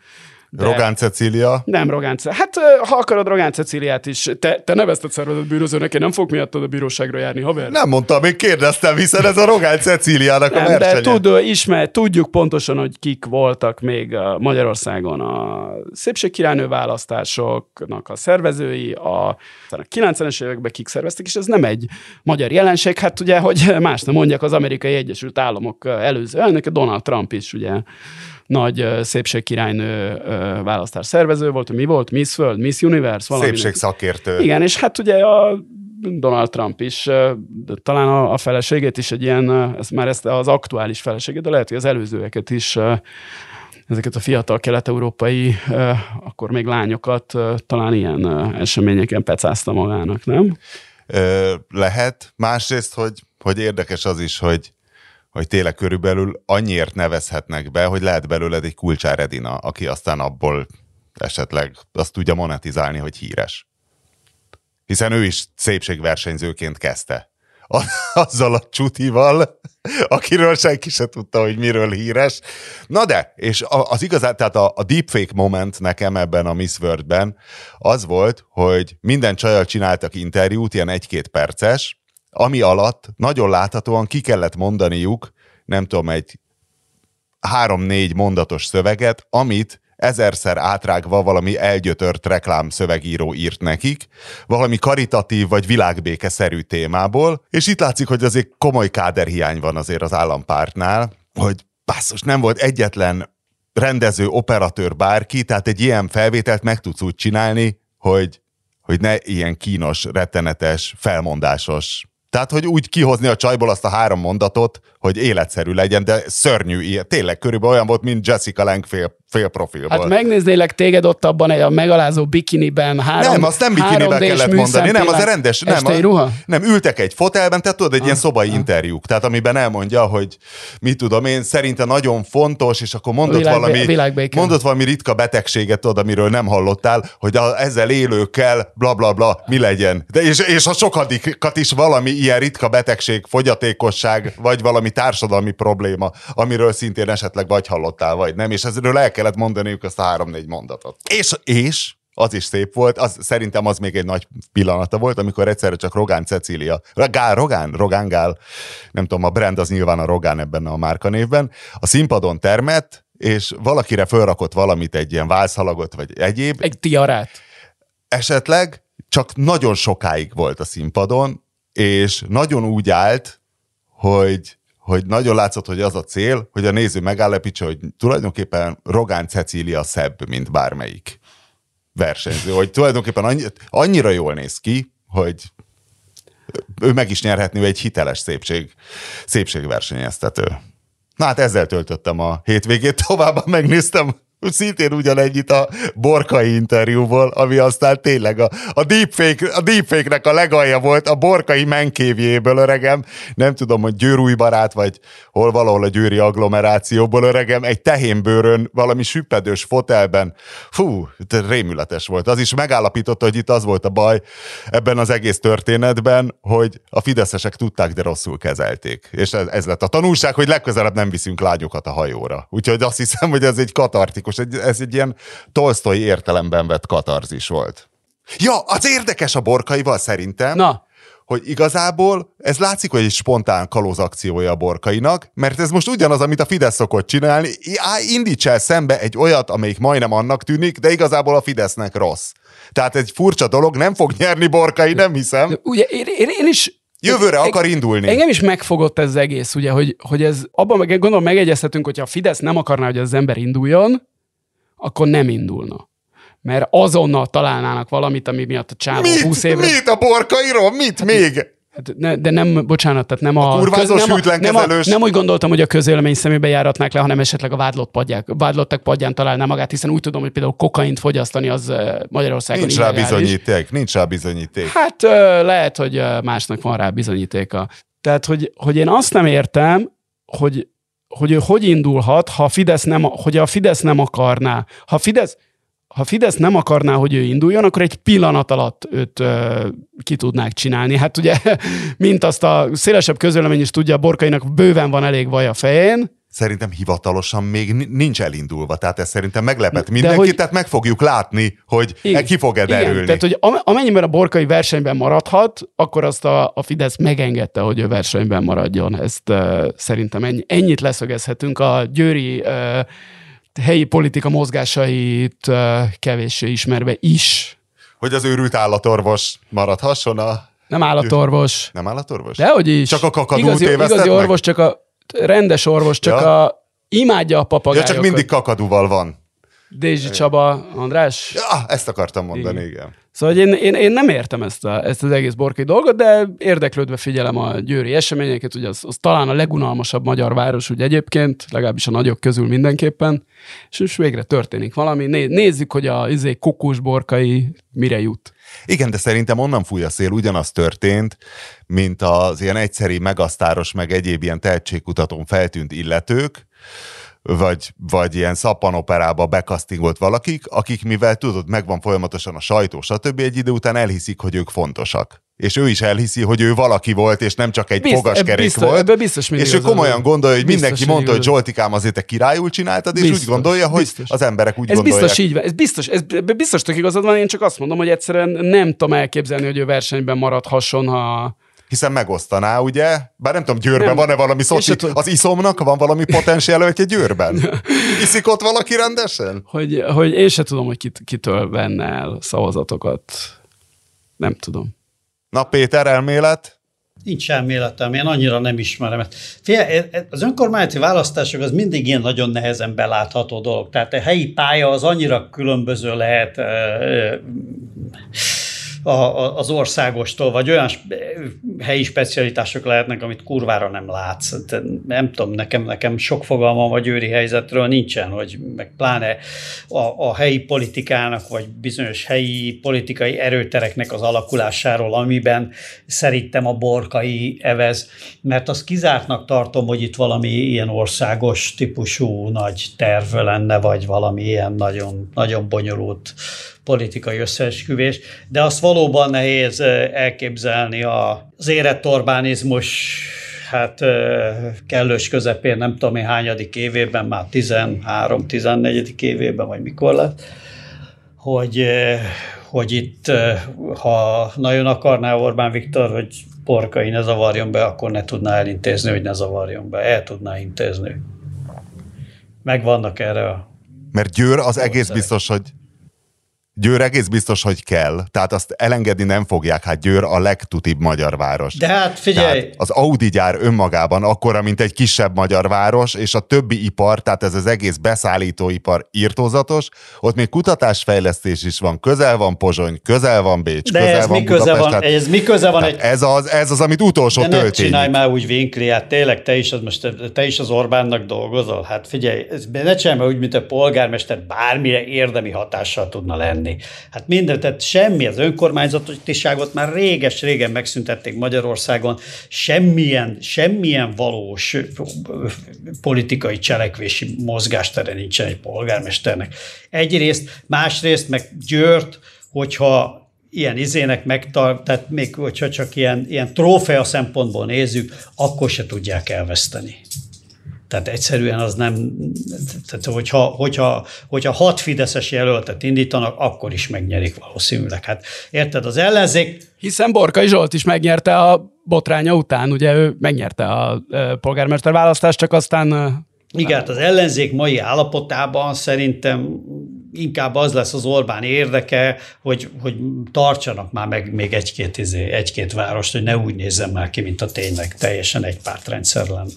Rogán Cecília? Nem Rogán Cecília. Ha akarod Rogán Cecíliát is, te nevezted szervezett bűnözőnek, én nem fogok miattad a bíróságra járni, haver. Nem mondtam, én kérdeztem, hiszen ez a Rogán Cecíliának a versenye. De tudjuk pontosan, hogy kik voltak még Magyarországon a szépségkirálynő választásoknak a szervezői, a 90-es években kik szerveztek, és ez nem egy magyar jelenség, ugye, hogy más nem mondjak, az Amerikai Egyesült Államok előző elnöke, Donald Trump is ugye nagy szépségkirálynő választás szervező volt, mi volt? Miss World, Miss Universe, valami. Szépségszakértő. Igen, és ugye a Donald Trump is, talán a feleségét is egy ilyen, ezt az aktuális feleségét, de lehet, hogy az előzőeket is, ezeket a fiatal kelet-európai, akkor még lányokat talán ilyen eseményeken pecázta magának, nem? Lehet. Másrészt, hogy érdekes az is, hogy tényleg körülbelül annyiért nevezhetnek be, hogy lehet belőled egy Kulcsár Edina, aki aztán abból esetleg azt tudja monetizálni, hogy híres. Hiszen ő is szépségversenyzőként kezdte. Azzal a csutival, akiről senki se tudta, hogy miről híres. Na de, és az igazán, tehát a deepfake moment nekem ebben a Miss World-ben az volt, hogy minden csajjal csináltak interjút, ilyen 1-2 perces, ami alatt nagyon láthatóan ki kellett mondaniuk, nem tudom, egy 3-4 mondatos szöveget, amit ezerszer átrágva valami elgyötört reklámszövegíró írt nekik, valami karitatív vagy világbékeszerű témából, és itt látszik, hogy azért komoly káderhiány van azért az állampártnál, hogy basszus, nem volt egyetlen rendező, operatőr, bárki, tehát egy ilyen felvételt meg tudsz úgy csinálni, hogy ne ilyen kínos, rettenetes, felmondásos. Tehát, hogy úgy kihozni a csajból azt a 3 mondatot, hogy életszerű legyen, de szörnyű, tényleg körülbelül olyan volt, mint Jessica Lang fél profilból. Hát megnéznélek téged ott abban a megalázó bikiniben, nem, azt nem bikiniben kellett mondani, nem, az a rendes, nem, ültek egy fotelben, tehát tudod, egy ilyen szobai interjúk, tehát amiben elmondja, hogy mit tudom én, szerintem nagyon fontos, és akkor mondott valami ritka betegséget, tudod, amiről nem hallottál, hogy ezzel élőkkel blablabla mi legyen. De és a sokadikat is valami ilyen ritka betegség, fogyatékosság, vagy valami társadalmi probléma, amiről szintén esetleg vagy hallottál, vagy nem, és ezről el kellett mondaniuk azt a 3-4 mondatot. És az is szép volt, szerintem az még egy nagy pillanata volt, amikor egyszerre csak Rogán Cecília, Rogán Gál, nem tudom, a brand az nyilván a Rogán ebben a márkanévben, a színpadon termett, és valakire felrakott valamit, egy ilyen válszalagot, vagy egyéb. Egy tiarát. Esetleg csak nagyon sokáig volt a színpadon, és nagyon úgy állt, hogy nagyon látszott, hogy az a cél, hogy a néző megállapítsa, hogy tulajdonképpen Rogán Cecília szebb, mint bármelyik versenyző. Hogy tulajdonképpen annyira jól néz ki, hogy ő meg is nyerhetné egy hiteles szépségversenyeztető. Na hát ezzel töltöttem a hétvégét, továbbá megnéztem szintén ugyanennyit a Borkai interjúból, ami aztán tényleg a deepfake-nek a legalja volt, a Borkai menkévjéből, öregem, nem tudom, hogy Győrújbarát, vagy hol valahol a győri agglomerációból, öregem, egy tehénbőrön, valami süppedős fotelben. Fú, rémületes volt. Az is megállapította, hogy itt az volt a baj ebben az egész történetben, hogy a fideszesek tudták, de rosszul kezelték. És ez lett a tanulság, hogy legközelebb nem viszünk lányokat a hajóra. Úgyhogy azt hiszem, hogy ez egy katartikus, ez egy ilyen Tolsztoi értelemben vett katarzis volt. Ja, az érdekes a Borkaival szerintem, na, hogy igazából ez látszik, hogy egy spontán kalózakciója a Borkainak, mert ez most ugyanaz, amit a Fidesz szokott csinálni, indíts el szembe egy olyat, amelyik majdnem annak tűnik, de igazából a Fidesznek rossz. Tehát egy furcsa dolog, nem fog nyerni Borkai, nem hiszem. Ugye, én is... Jövőre akar indulni. Engem is megfogott ez egész, ugye, hogy ez abban gondolom megegyezhetünk, hogyha a Fidesz nem akarná, hogy az ember induljon, akkor nem indulna. Mert azonnal találnának valamit, ami miatt a csávó 20 évre... Mit a Borkairól? Mit hát még? De nem, bocsánat, tehát nem a... kurvázós hűtlenkezelős. Nem úgy gondoltam, hogy a közélemény szemébe járatnák le, hanem esetleg a vádlottak padján találná magát, hiszen úgy tudom, hogy például kokaint fogyasztani az Magyarországon nincs rá bizonyíték, Hát lehet, hogy másnak van rá bizonyítéka. Tehát, hogy én azt nem értem, hogy indulhat, ha Fidesz nem, hogy a Fidesz nem akarná. Ha Fidesz nem akarná, hogy ő induljon, akkor egy pillanat alatt őt ki tudnák csinálni. Hát ugye, mint azt a szélesebb közvélemény is tudja, a Borkainak bőven van elég vaj a fején. Szerintem hivatalosan még nincs elindulva, tehát ez szerintem meglepett mindenkit, tehát meg fogjuk látni, hogy ki fog-e derülni. Tehát, hogy amennyiben a Borkai versenyben maradhat, akkor azt a Fidesz megengedte, hogy ő versenyben maradjon. Ezt szerintem ennyit leszögezhetünk a győri... helyi politika mozgásait kevéssé ismerve is. Hogy az őrült állatorvos maradhasson a... Nem állatorvos. Nem állatorvos? Dehogy is. Csak a kakadú tévesztett igazi orvos, meg? Csak a rendes orvos, csak ja. Imádja a papagájokat. Ja, csak mindig kakadúval van. Dézsi Csaba, András. Ja, ezt akartam mondani, igen. Szóval én nem értem ezt az egész Borkai dolgot, de érdeklődve figyelem a győri eseményeket, ugye az talán a legunalmasabb magyar város, ugye egyébként, legalábbis a nagyok közül mindenképpen, és végre történik valami. Nézzük, hogy a kokós Borkai mire jut. Igen, de szerintem onnan fúj a szél, ugyanaz történt, mint az ilyen egyszeri megasztáros, meg egyéb ilyen tehetségkutatón feltűnt illetők, vagy ilyen szappanoperába bekasztingolt valakik, akik mivel tudod, megvan folyamatosan a sajtó, stb. Egy idő után elhiszik, hogy ők fontosak. És ő is elhiszi, hogy ő valaki volt, és nem csak egy fogaskerék volt. És ő komolyan gondolja, hogy mindenki mondta, hogy Zsoltikám, azért te királyul csináltad, és úgy gondolja, hogy az emberek úgy gondolják. Ez biztos így van. Ez biztos tök igazad van, én csak azt mondom, hogy egyszerűen nem tudom elképzelni, hogy ő versenyben maradhasson, ha... Hiszen megosztaná, ugye? Bár nem tudom, Győrben van-e valami szoci? Az iszomnak van valami potens jelöltje Győrben? Iszik ott valaki rendesen? Hogy én se tudom, hogy kitől venne el szavazatokat. Nem tudom. Na, Péter, elmélet? Nincs elméletem, én annyira nem ismerem. Az önkormányzati választások az mindig ilyen nagyon nehezen belátható dolog. Tehát a helyi pálya az annyira különböző lehet... az országostól, vagy olyan helyi specialitások lehetnek, amit kurvára nem látsz. Nem tudom, nekem sok fogalmam vagy győri helyzetről nincsen, hogy meg pláne a helyi politikának, vagy bizonyos helyi politikai erőtereknek az alakulásáról, amiben szerintem a Borkai evez, mert azt kizártnak tartom, hogy itt valami ilyen országos típusú nagy terv lenne, vagy valami ilyen nagyon, nagyon bonyolult politikai összeesküvés, de azt valóban nehéz elképzelni az érett Orbánizmus kellős közepén, nem tudom én hányadik évében, már 13-14. Évében, vagy mikor lett, hogy itt, ha nagyon akarná Orbán Viktor, hogy Borkai ne zavarjon be, akkor ne tudná elintézni, hogy ne zavarjon be. El tudná intézni. Megvannak erre a... Mert Győr az egész biztos, hogy Győr egész biztos, hogy kell. Tehát azt elengedni nem fogják. Hát Győr a legtutibb magyar város. De hát figyelj! Tehát az Audi gyár önmagában akkora, mint egy kisebb magyar város, és a többi ipar, tehát ez az egész beszállítóipar irtózatos. Ott még kutatásfejlesztés is van. Közel van Pozsony, közel van Bécs, közel van Budapest. Ez mi köze van? Ez az, amit utolsó töltényi. Ne csinálj már úgy, Winkli, hát tényleg te is az Orbánnak dolgozol. Hát figyelj, ne csinálj már úgy, mint a polgármester bármire érdemi hatással tudna lenni. Hát minden, tehát semmi, az önkormányzatiságot már réges-régen megszüntették Magyarországon, semmilyen valós politikai cselekvési mozgástere nincsen egy polgármesternek. Egyrészt, másrészt meg Győrt, hogyha ilyen izének megtart, tehát még hogyha csak ilyen trófea szempontból nézzük, akkor se tudják elveszteni. Tehát egyszerűen az nem, tehát hogyha 6 fideszes jelöltet indítanak, akkor is megnyerik valószínűleg. Hát érted, az ellenzék... Hiszen Borkai Zsolt is megnyerte a botránya után, ugye ő megnyerte a polgármester választást, csak aztán... Igen, az ellenzék mai állapotában szerintem inkább az lesz az Orbán érdeke, hogy tartsanak már meg még egy-két várost, hogy ne úgy nézzen már ki, mint a tényleg teljesen egypártrendszer lenne.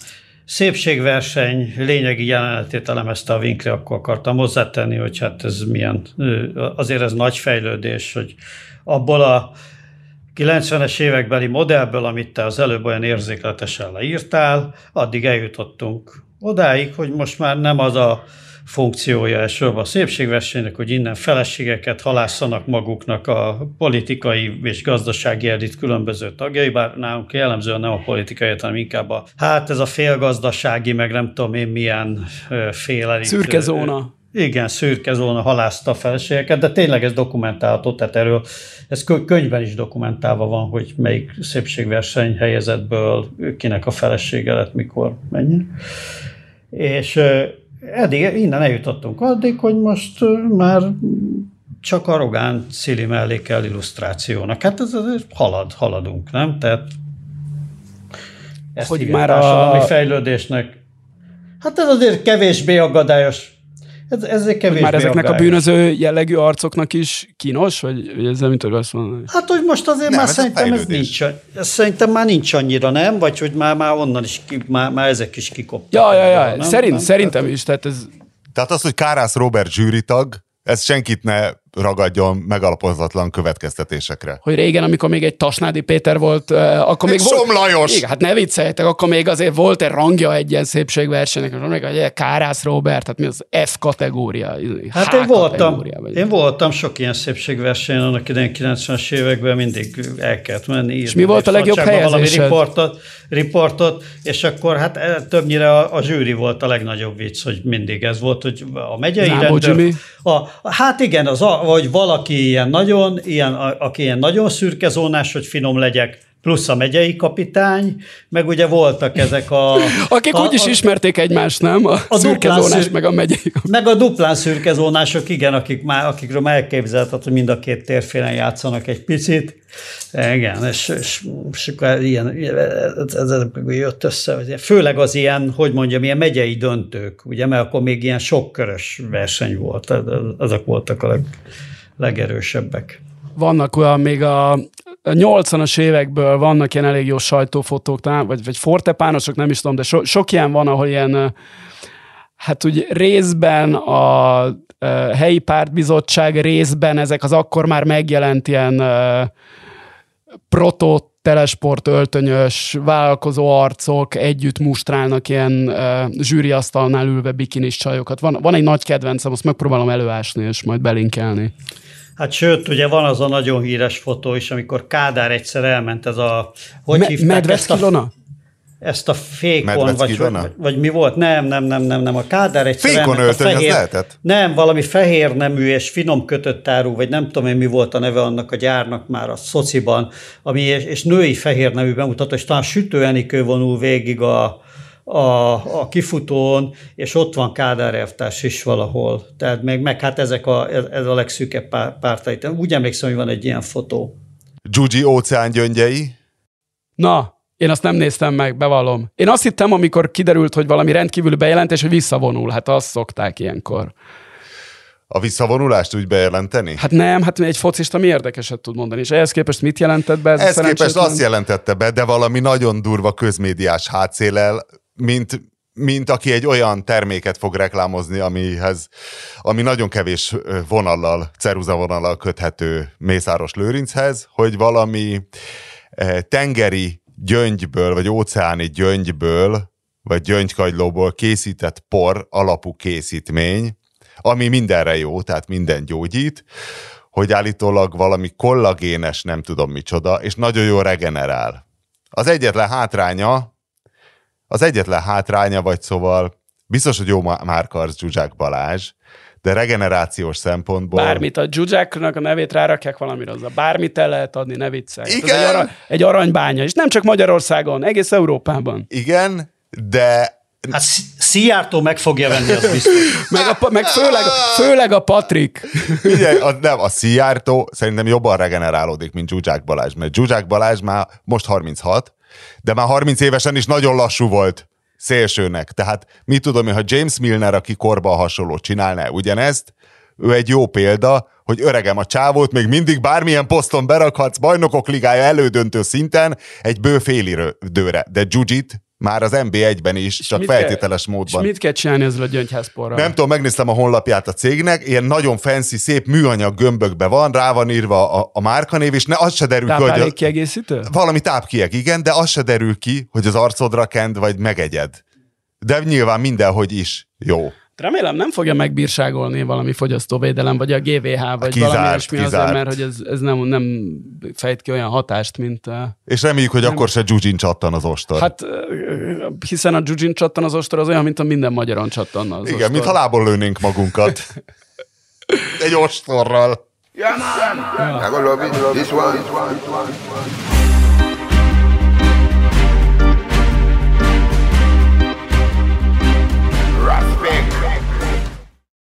Szépségverseny lényegi jelenetét elemezte a Winkli, akkor akartam hozzátenni, hogy hát ez milyen, azért ez nagy fejlődés, hogy abból a 90-es évekbeli modellből, amit te az előbb olyan érzékletesen leírtál, addig eljutottunk odáig, hogy most már nem az a funkciója elsőbb a szépségversenynek, hogy innen feleségeket halásszanak maguknak a politikai és gazdasági elit különböző tagjai, bár nálunk jellemzően nem a politikai, hanem inkább a, hát ez a félgazdasági, meg nem tudom én milyen félelit. Szürke zóna. Igen, szürke zóna halászta a feleségeket, de tényleg ez dokumentálható, tehát erről ez könyvben is dokumentálva van, hogy melyik szépségverseny helyezetből kinek a felesége lett, mikor, mennyi. És eddig innen eljutottunk addig, hogy most már csak a Rogán Cecília mellé kell illusztrációnak. Hát ez azért haladunk, nem? Tehát ezt hogy már a fejlődésnek. Hát ez azért kevésbé aggályos. Már ezeknek a bűnöző jellegű arcoknak is kínos, vagy ezzel mit tudod azt mondani? Hát, hogy most azért nem, már szerintem nincs annyira, nem? Vagy hogy már onnan is, már ezek is kikoptak. Ja. Szerintem is. Tehát az, hogy Kárász Róbert zsűritag, ez senkit ne ragadjon megalapozatlan következtetésekre. Hogy régen, amikor még egy Tasnádi Péter volt, akkor még volt... Somlajos! Igen, hát ne vicceljetek, akkor még azért volt egy rangja egy ilyen szépségversenynek, még egy Kárász Róbert, hát mi az F kategória, hát én voltam sok ilyen szépségversenyen, annak idején 90-es években mindig el kellett menni. És mi volt a legjobb helyezésed? Riportot, és akkor hát többnyire a zsűri volt a legnagyobb vicc, hogy mindig ez volt, hogy a megyei rendőr... Hát igen, az a vagy valaki ilyen nagyon szürke zónás, hogy finom legyek, plusz a megyei kapitány, meg ugye voltak ezek a... Akik úgyis ismerték egymást, nem? A szürke zónás, meg a megyei kapitány. Meg a duplán szürke zónások, igen, akikről már elképzelhetett, hogy mind a két térfélen játszanak egy picit. Igen, és akkor ez jött össze, főleg az ilyen, hogy mondjam, ilyen megyei döntők, ugye, mert akkor még ilyen sokkörös verseny volt, azok voltak a legerősebbek. Vannak olyan még a 80-as évekből vannak ilyen elég jó sajtófotók, talán, vagy fortepánosok, nem is tudom, de sok ilyen van, ahol ilyen, hát úgy részben a helyi pártbizottság, részben ezek az akkor már megjelent ilyen proto-telesport öltönyös vállalkozó arcok együtt mustrálnak ilyen zsűriasztalnál ülve bikinis csajokat. Van egy nagy kedvencem, azt megpróbálom előásni, és majd belinkelni. Hát sőt, ugye van az a nagyon híres fotó is, amikor Kádár egyszer elment ez a... Medveszky Ilona? Ezt a fékon, vagy mi volt? Nem. A Kádár egyszer fékon elment a fehér... lehetett? Nem, valami fehér nemű és finom kötött áru, vagy nem tudom én mi volt a neve annak a gyárnak már a szociban, ami és női fehér nemű bemutató, és talán sütőenikő vonul végig a kifutón, és ott van Kádár elvtárs is valahol. Tehát meg hát ez a legszűkebb pártait. Úgy emlékszem, hogy van egy ilyen fotó. Gyugyi óceán gyöngyei? Na, én azt nem néztem meg, bevallom. Én azt hittem, amikor kiderült, hogy valami rendkívül bejelentés, hogy visszavonul. Hát azt szokták ilyenkor. A visszavonulást úgy bejelenteni? Hát nem, hát egy focista mi érdekeset tud mondani, és ehhez képest mit jelentett be? Ez képest azt jelentette be, de valami nagyon durva közmédiás hátszéllel, mint aki egy olyan terméket fog reklámozni, ami nagyon kevés vonallal, ceruzavonallal köthető Mészáros Lőrinchez, hogy valami tengeri gyöngyből, vagy óceáni gyöngyből, vagy gyöngykagylóból készített por alapú készítmény, ami mindenre jó, tehát minden gyógyít, hogy állítólag valami kollagénes, nem tudom micsoda, és nagyon jól regenerál. Az egyetlen hátránya, vagy szóval biztos, hogy jó márka az Zsuzsák Balázs, de regenerációs szempontból... Bármit, a Zsuzsáknak a nevét rárakják valamire hozzá. Bármit el lehet adni, ne viccelj. Igen. Egy aranybánya, és nem csak Magyarországon, egész Európában. Igen, de... Hát Szijjártó meg fogja venni, az biztos. Főleg a Patrik. A Szijjártó szerintem jobban regenerálódik, mint Zsuzsák Balázs, mert Zsuzsák Balázs már most 36, de már 30 évesen is nagyon lassú volt szélsőnek. Tehát mit tudom én, ha James Milner, aki korban hasonló, csinálná ugyanezt, ő egy jó példa, hogy öregem a csávót, még mindig bármilyen poszton berakhatsz, Bajnokok Ligája elődöntő szinten egy bő félidőre, de Zsuzsit már az NB1-ben is, és csak feltételes módban. És mit kell csinálni ezzel a gyöngyházporral? Nem tudom, megnéztem a honlapját a cégnek, ilyen nagyon fancy, szép műanyag gömbökbe van, rá van írva a márkanév, és az se derül ki, hogy... Táplálékkiegészítő? Valami tápkieg, igen, de az se derül ki, hogy az arcodra kend, vagy megegyed. De nyilván mindenhogy is jó. Remélem nem fogja megbírságolni valami fogyasztóvédelem, vagy a GVH, vagy valami olyasmi azért, mert hogy ez nem fejt ki olyan hatást, mint... És reméljük, hogy nem. Akkor se dzsuzsin csattan az ostor. Hát hiszen a dzsuzsin csattan az ostor az olyan, mint a minden magyaron csattan az ostor. Igen, mintha lából lőnénk magunkat. Egy ostorral. Yeah, man. Yeah.